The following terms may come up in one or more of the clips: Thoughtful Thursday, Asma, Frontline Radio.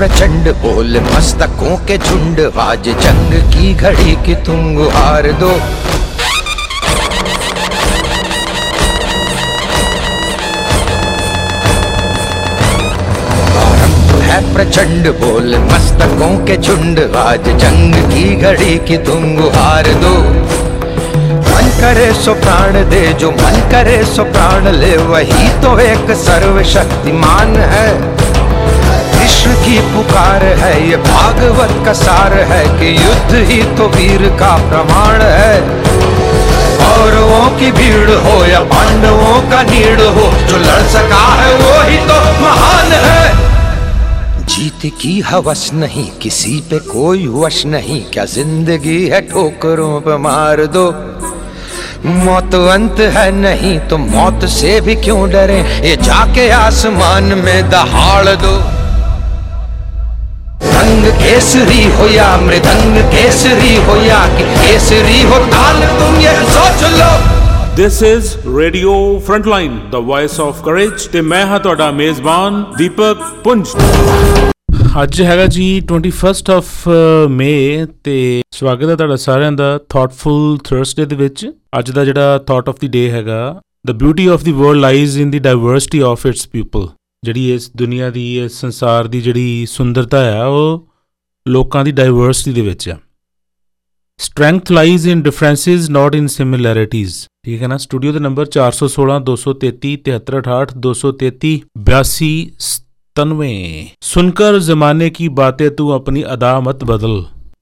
प्रचंड बोल मस्तकों के झुंड, आज जंग की घड़ी की तुम गुहार दो। आरंभ है प्रचंड बोल मस्तकों के झुंड, आज जंग की घड़ी की तुम गुहार दो। मन करे सो प्राण दे, जो मन करे सो प्राण ले, वही तो एक सर्वशक्तिमान है। विश्व की पुकार है, ये भागवत का सार है कि युद्ध ही तो वीर का प्रमाण है। कौरवों की भीड़ हो या पांडवों का नीड़ हो, जो लड़ सका है वो ही तो महान है। जीत की हवस नहीं, किसी पे कोई वश नहीं, क्या जिंदगी है ठोकरों पे मार दो। मौत अंत है नहीं तो मौत से भी क्यों डरे, ये जाके आसमान में दहाड़ दो। रंग केसरी हो या मृदंग केसरी हो या कि केसरी हो ताल, तुम ये सोच लो। This is Radio Frontline, the voice of courage ਤੇ ਮੈਂ ਹਾਂ ਤੁਹਾਡਾ ਮੇਜ਼ਬਾਨ ਦੀਪਕ ਪੁੰਜ। ਅੱਜ ਹੈਗਾ ਜੀ 21st of May ਤੇ ਸਵਾਗਤ ਹੈ ਤੁਹਾਡਾ ਸਾਰਿਆਂ ਦਾ Thoughtful Thursday ਦੇ ਵਿੱਚ। ਅੱਜ ਦਾ ਜਿਹੜਾ Thought of the Day ਹੈਗਾ, The beauty of the world lies in the diversity of its people। ਜਿਹੜੀ ਇਸ ਦੁਨੀਆ ਦੀ, ਇਸ ਸੰਸਾਰ ਦੀ ਜਿਹੜੀ ਸੁੰਦਰਤਾ ਆ, ਉਹ ਲੋਕਾਂ ਦੀ ਡਾਇਵਰਸਿਟੀ ਦੇ ਵਿੱਚ ਆ। Strength lies in differences not in similarities. ਠੀਕ ਹੈ ਨਾ। ਸਟੂਡੀਓ ਦੇ ਨੰਬਰ 416 233 73 68 233 8297। ਸੁਨਕਰ ਜ਼ਮਾਨੇ ਕੀ ਬਾਤੇ ਤੂੰ ਆਪਣੀ ਅਦਾ ਮਤ ਬਦਲ,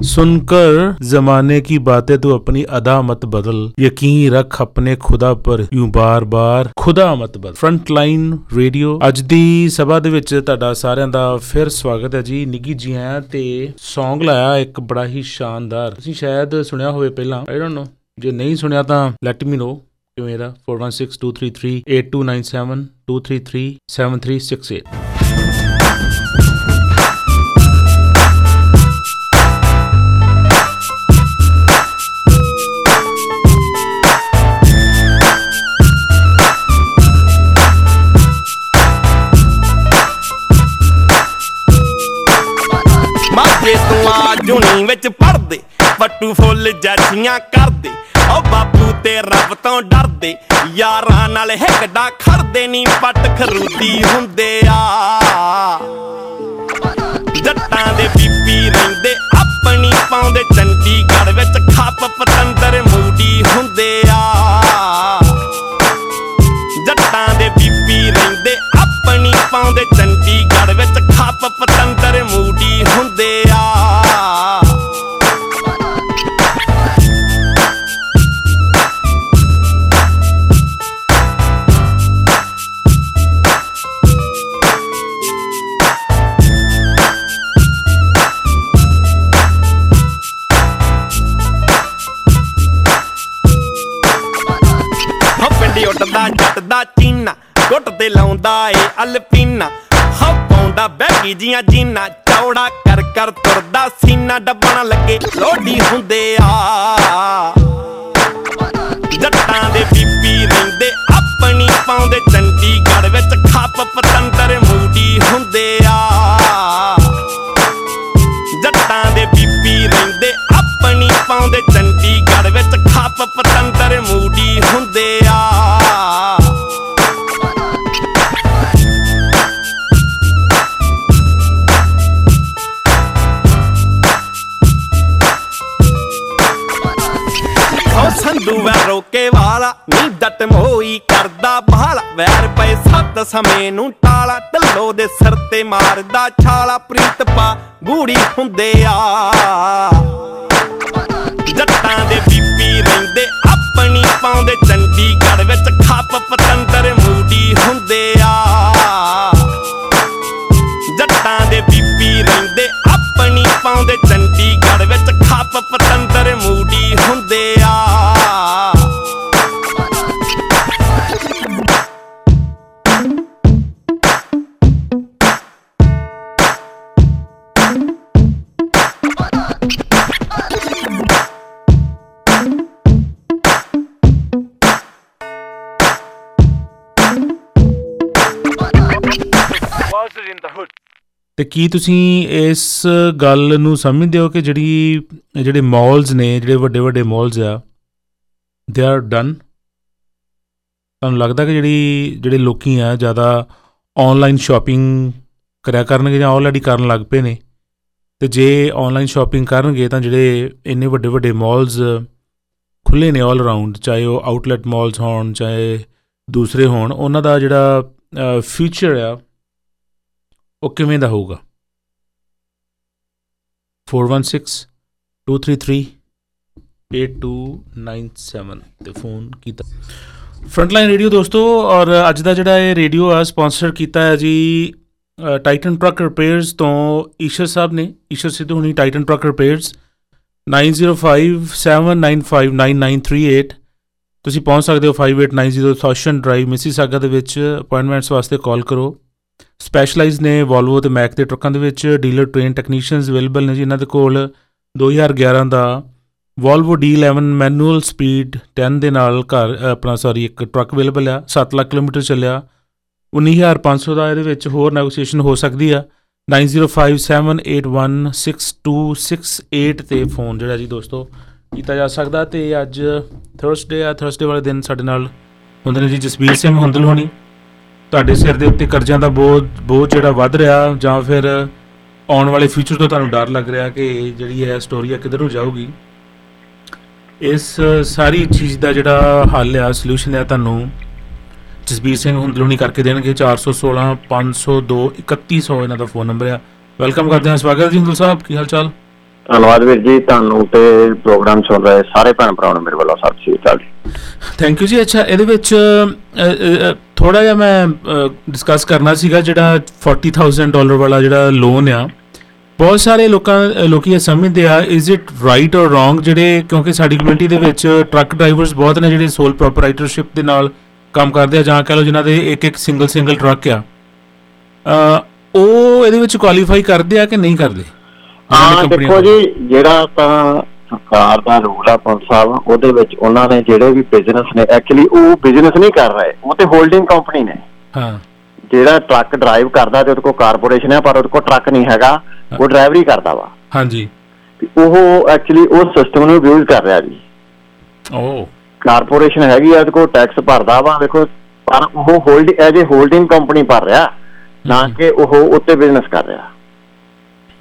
सुनकर जमाने की बातें तो अपनी अदा मत बदल, यकीन रख अपने खुदा पर यूं बार बार खुदा मत बदल। फ्रंटलाइन रेडियो ਅੱਜ ਦੀ ਸਭਾ ਦੇ ਵਿੱਚ ਤੁਹਾਡਾ ਸਾਰਿਆਂ ਦਾ ਫਿਰ ਸਵਾਗਤ ਹੈ ਜੀ। ਨਿੱਗੀ ਜੀ ਆਇਆਂ ਤੇ ਸੌਂਗ ਲਾਇਆ ਇੱਕ ਬੜਾ ਹੀ ਸ਼ਾਨਦਾਰ, ਤੁਸੀਂ ਸ਼ਾਇਦ ਸੁਣਿਆ ਹੋਵੇ ਪਹਿਲਾਂ, ਆਈ ਡੋਨਟ ਨੋ, ਜੇ ਨਹੀਂ ਸੁਣਿਆ ਤਾਂ ਲੈਟ ਮੀ ਨੋ। ਕਿਵੇਂ ਇਹਦਾ 4162338297233736। ਧੁਨੀ ਵਿੱਚ ਪੜਦੇ ਵੱਟੂ ਫੁੱਲ ਜਾਚੀਆਂ ਕਰਦੇ, ਉਹ ਬਾਪੂ ਤੇ ਰੱਬ ਤੋਂ ਡਰਦੇ, ਯਾਰਾਂ ਨਾਲ ਹਿੱਕਦਾ ਖੜਦੇ ਨੀ, ਪੱਟ ਖਰੂਦੀ ਹੁੰਦੇ ਆ ਜੱਟਾਂ ਦੇ। ਬੀਬੀ ਰਹਿੰਦੇ ਆਪਣੀ ਪਾਉਂਦੇ ਚੰਡੀਗੜ੍ਹ ਵਿੱਚ, ਖੱਪ ਪਤੰਦਰ ਮੂਡੀ ਹੁੰਦੇ ਆ ਜੱਟਾਂ ਦੇ। ਬੀਬੀ ਰਹਿੰਦੇ ਆਪਣੀ ਪਾਉਂਦੇ ਚੰਡੀਗੜ੍ਹ ਵਿੱਚ, ਖੱਪ ਪਤੰਦਰ ਮੂਡੀ ਹੁੰਦੇ ਆ। ਉੱਡਦਾ ਜੱਟਦਾ ਚੀਨਾ ਗੁੱਟ ਤੇ ਲਾਉਂਦਾ ਏ ਅਲਪੀਨਾ, ਹਾਂ ਪਾਉਂਦਾ ਬੈਗੀ ਜੀਆਂ ਜੀਨਾ, ਚੌੜਾ ਕਰ ਕਰ ਤੁਰਦਾ ਸੀਨਾ, ਡੱਬਣਾ ਲੱਗੇ ਲੋਡੀ ਹੁੰਦੇ ਆ ਜੱਟਾਂ ਦੇ। ਬੀਬੀ ਰਹਿੰਦੇ ਆਪਣੀ ਪਾਉਂਦੇ ਚੰਡੀਗੜ੍ਹ ਵਿੱਚ, ਖੱਪ ਪਤੰਦਰ ਮੂਡੀ ਹੁੰਦੇ ਆ ਜੱਟਾਂ ਦੇ। ਬੀਬੀ ਰਹਿੰਦੇ ਆਪਣੀ ਪਾਉਂਦੇ ਚੰਡੀਗੜ੍ਹ ਵਿੱਚ, ਖੱਪ ਪਤੰਦਰ ਮੂਡੀ ਹੁੰਦੇ ਆ। ਸੰਧੂ ਹੈ ਰੋਕੇ ਵਾਲਾ ਨੀ ਡਟ ਮੋਈ ਕਰਦਾ ਬਹਾਲਾ, ਵੈਰ ਪਏ ਸੱਤ ਸਮੇਂ ਨੂੰ ਟਾਲਾ, ਢੱਲੋ ਦੇ ਸਿਰ ਤੇ ਮਾਰਦਾ ਛਾਲਾ, ਪ੍ਰੀਤ ਪਾ ਗੂੜੀ ਹੁੰਦੇ ਆ ਜੱਟਾਂ ਦੇ। ਬੀਬੀ ਰਹਿੰਦੇ ਆਪਣੀ ਪਾਉਂਦੇ ਚੰਡੀਗੜ੍ਹ ਵਿੱਚ, ਖੱਪ ਪਤੰਦਰ ਮੂਡੀ ਹੁੰਦੇ ਆ ਜੱਟਾਂ ਦੇ। ਬੀਬੀ ਰਹਿੰਦੇ ਆਪਣੀ ਪਾਉਂਦੇ ਚੰਡੀਗੜ੍ਹ ਵਿੱਚ, ਖੱਪ ਪਤੰਦਰ ਮੂਡੀ ਹੁੰਦੇ ਆ। ਤੇ ਕੀ ਤੁਸੀਂ ਇਸ ਗੱਲ ਨੂੰ ਸਮਝਦੇ ਹੋ ਕਿ ਜਿਹੜੇ ਮੌਲਸ ਨੇ, ਜਿਹੜੇ ਵੱਡੇ ਵੱਡੇ ਮੌਲਸ ਆ, ਦੇ ਆਰ ਡਨ? ਤੁਹਾਨੂੰ ਲੱਗਦਾ ਕਿ ਜਿਹੜੇ ਲੋਕ ਆ ਜ਼ਿਆਦਾ ਔਨਲਾਈਨ ਸ਼ੋਪਿੰਗ ਕਰਿਆ ਕਰਨਗੇ ਜਾਂ ਆਲਰੇਡੀ ਕਰਨ ਲੱਗ ਪਏ ਨੇ, ਅਤੇ ਜੇ ਔਨਲਾਈਨ ਸ਼ੋਪਿੰਗ ਕਰਨਗੇ ਤਾਂ ਜਿਹੜੇ ਇੰਨੇ ਵੱਡੇ ਵੱਡੇ ਮੌਲਸ ਖੁੱਲ੍ਹੇ ਨੇ ਆਲ ਅਰਾਊਂਡ, ਚਾਹੇ ਉਹ ਆਊਟਲੈਟ ਮੌਲਸ ਹੋਣ ਚਾਹੇ ਦੂਸਰੇ ਹੋਣ, ਉਹਨਾਂ ਦਾ ਜਿਹੜਾ ਫਿਊਚਰ ਆ ਉਹ ਕਿਵੇਂ ਦਾ ਹੋਊਗਾ? 4162338297 'ਤੇ ਫੋਨ ਕੀਤਾ ਫਰੰਟਲਾਈਨ ਰੇਡੀਓ ਦੋਸਤੋ। ਔਰ ਅੱਜ ਦਾ ਜਿਹੜਾ ਇਹ ਰੇਡੀਓ ਆ ਸਪਾਂਸਰ ਕੀਤਾ ਹੈ ਜੀ ਟਾਈਟਨ ਟਰੱਕ ਰਿਪੇਅਰਸ ਤੋਂ ਈਸ਼ਰ ਸਾਹਿਬ ਨੇ, ਈਸ਼ਰ ਸਿੱਧੂ ਹੁਣੀ। ਟਾਈਟਨ ਟਰੱਕ ਰਿਪੇਅਰਸ 9057959938 ਤੁਸੀਂ ਪਹੁੰਚ ਸਕਦੇ ਹੋ 5890 ਸੌਸ਼ਨ ਡਰਾਈਵ ਮਿਸੀਸਾਗਾ ਦੇ ਵਿੱਚ। ਅਪੁਆਇੰਟਮੈਂਟਸ ਵਾਸਤੇ ਕਾਲ ਕਰੋ। ਸਪੈਸ਼ਲਾਈਜ਼ ਨੇ ਵੋਲਵੋ ਅਤੇ ਮੈਕ ਦੇ ਟਰੱਕਾਂ ਦੇ ਵਿੱਚ। ਡੀਲਰ ਟ੍ਰੇਨ ਟੈਕਨੀਸ਼ੀਅਨਸ ਅਵੇਲੇਬਲ ਨੇ ਜੀ ਇਹਨਾਂ ਦੇ ਕੋਲ। 2011 ਦਾ ਵੋਲਵੋ D11 ਮੈਨੂਅਲ ਸਪੀਡ 10 ਦੇ ਨਾਲ ਘਰ ਆਪਣਾ ਇੱਕ ਟਰੱਕ ਅਵੇਲੇਬਲ ਆ। 7 ਲੱਖ ਕਿਲੋਮੀਟਰ ਚੱਲਿਆ, 19500 ਦਾ ਇਹਦੇ ਵਿੱਚ ਹੋਰ ਨੈਗੋਸੀਏਸ਼ਨ ਹੋ ਸਕਦੀ ਆ। 9057816268 'ਤੇ ਫੋਨ ਜਿਹੜਾ ਜੀ ਦੋਸਤੋ ਕੀਤਾ ਜਾ ਸਕਦਾ। ਅਤੇ ਅੱਜ ਥਰਸਡੇ ਆ, ਥਰਸਡੇ ਵਾਲੇ ਦਿਨ ਸਾਡੇ ਨਾਲ ਹੁੰਦੇ ਨੇ ਜੀ ਜਸਬੀਰ ਸਿੰਘ ਹੁੰਦਲ ਹੋਣੀ। ਤੁਹਾਡੇ ਸਿਰ ਦੇ ਉੱਤੇ ਕਰਜ਼ਿਆਂ ਦਾ ਬੋਝ ਜਿਹੜਾ ਵੱਧ ਰਿਹਾ, ਜਾਂ ਫਿਰ ਆਉਣ ਵਾਲੇ ਫਿਊਚਰ ਤੋਂ ਤੁਹਾਨੂੰ ਡਰ ਲੱਗ ਰਿਹਾ ਕਿ ਜਿਹੜੀ ਹੈ ਸਟੋਰੀ ਆ ਕਿੱਧਰ ਨੂੰ ਜਾਊਗੀ, ਇਸ ਸਾਰੀ ਚੀਜ਼ ਦਾ ਜਿਹੜਾ ਹੱਲ ਆ, ਸੋਲਿਊਸ਼ਨ ਆ, ਤੁਹਾਨੂੰ ਜਸਬੀਰ ਸਿੰਘ ਹੁੰਦਲ ਹੋਣੀ ਕਰਕੇ ਦੇਣਗੇ। 4165023100 ਇਹਨਾਂ ਦਾ ਫੋਨ ਨੰਬਰ ਆ। ਵੈਲਕਮ ਕਰਦੇ ਹਾਂ, ਸਵਾਗਤ ਜੀ ਹੁੰਦਲ ਸਾਹਿਬ, ਕੀ ਹਾਲ ਚਾਲ? ਧੰਨਵਾਦ ਵੀਰ ਜੀ ਤੁਹਾਨੂੰ ਤੇ ਪ੍ਰੋਗਰਾਮ ਸੁਣ ਰਹੇ ਸਾਰੇ ਭੈਣ ਭਰਾਵਾਂ ਨੂੰ ਮੇਰੇ ਵੱਲੋਂ ਸਤਿ ਸ਼੍ਰੀ ਅਕਾਲ। ਥੈਂਕ ਯੂ ਜੀ। ਅੱਛਾ, ਇਹਦੇ ਵਿੱਚ ਥੋੜ੍ਹਾ ਜਿਹਾ ਮੈਂ ਡਿਸਕਸ ਕਰਨਾ ਸੀਗਾ, ਜਿਹੜਾ $40,000 ਵਾਲਾ ਜਿਹੜਾ ਲੋਨ ਆ, ਬਹੁਤ ਸਾਰੇ ਲੋਕ ਇਹ ਸਮਝਦੇ ਆ, is it right or wrong? ਜਿਹੜੇ ਕਿਉਂਕਿ ਸਾਡੀ ਕਮਿਊਨਿਟੀ ਦੇ ਵਿੱਚ ਟਰੱਕ ਡਰਾਈਵਰਸ ਬਹੁਤ ਨੇ ਜਿਹੜੇ ਸੋਲ ਪ੍ਰੋਪਰਾਈਟਰਸ਼ਿਪ ਦੇ ਨਾਲ ਕੰਮ ਕਰਦੇ ਆ, ਜਾਂ ਕਹਿ ਲਓ ਜਿਨ੍ਹਾਂ ਦੇ ਇੱਕ ਸਿੰਗਲ ਟਰੱਕ ਆ, ਉਹ ਇਹਦੇ ਵਿੱਚ ਕੁਆਲੀਫਾਈ ਕਰਦੇ ਆ ਕਿ ਨਹੀਂ ਕਰਦੇ? ਹਾਂ ਦੇਖੋ ਜੀ, ਜਿਹੜਾ ਤਾਂ ਸਰਕਾਰ ਦਾ ਰੂਲ ਆ ਪੰਜ ਸਾਹਿਬ, ਉਹਦੇ ਵਿੱਚ ਉਹਨਾਂ ਨੇ ਜਿਹੜੇ ਵੀ ਬਿਜ਼ਨਸ ਨੇ, ਐਕਚੁਅਲੀ ਉਹ ਬਿਜ਼ਨਸ ਨਹੀਂ ਕਰ ਰਹੇ, ਉਹ ਤੇ ਹੋਲਡਿੰਗ ਕੰਪਨੀ ਨੇ। ਜਿਹੜਾ ਟਰੱਕ ਡਰਾਈਵ ਕਰਦਾ ਤੇ ਉਹਦੇ ਕੋਲ ਕਾਰਪੋਰੇਸ਼ਨ ਹੈ, ਪਰ ਉਹਦੇ ਕੋਲ ਟਰੱਕ ਨਹੀਂ ਹੈਗਾ, ਉਹ ਡਰਾਈਵਰੀ ਕਰਦਾ ਵਾ। ਹਾਂਜੀ, ਉਹ ਐਕਚੁਅਲੀ ਉਸ ਸਿਸਟਮ ਨੂੰ ਯੂਜ਼ ਕਰ ਰਿਹਾ ਜੀ। ਕਾਰਪੋਰੇਸ਼ਨ ਹੈਗੀ ਆ, ਉਹਦੇ ਕੋਲ ਟੈਕਸ ਭਰਦਾ ਵਾ ਦੇਖੋ, ਪਰ ਉਹ ਐਜ ਏ ਹੋਲਡਿੰਗ ਕੰਪਨੀ ਭਰ ਰਿਹਾ, ਨਾ ਕਿ ਉਹ ਉੱਤੇ ਬਿਜ਼ਨਸ ਕਰ ਰਿਹਾ।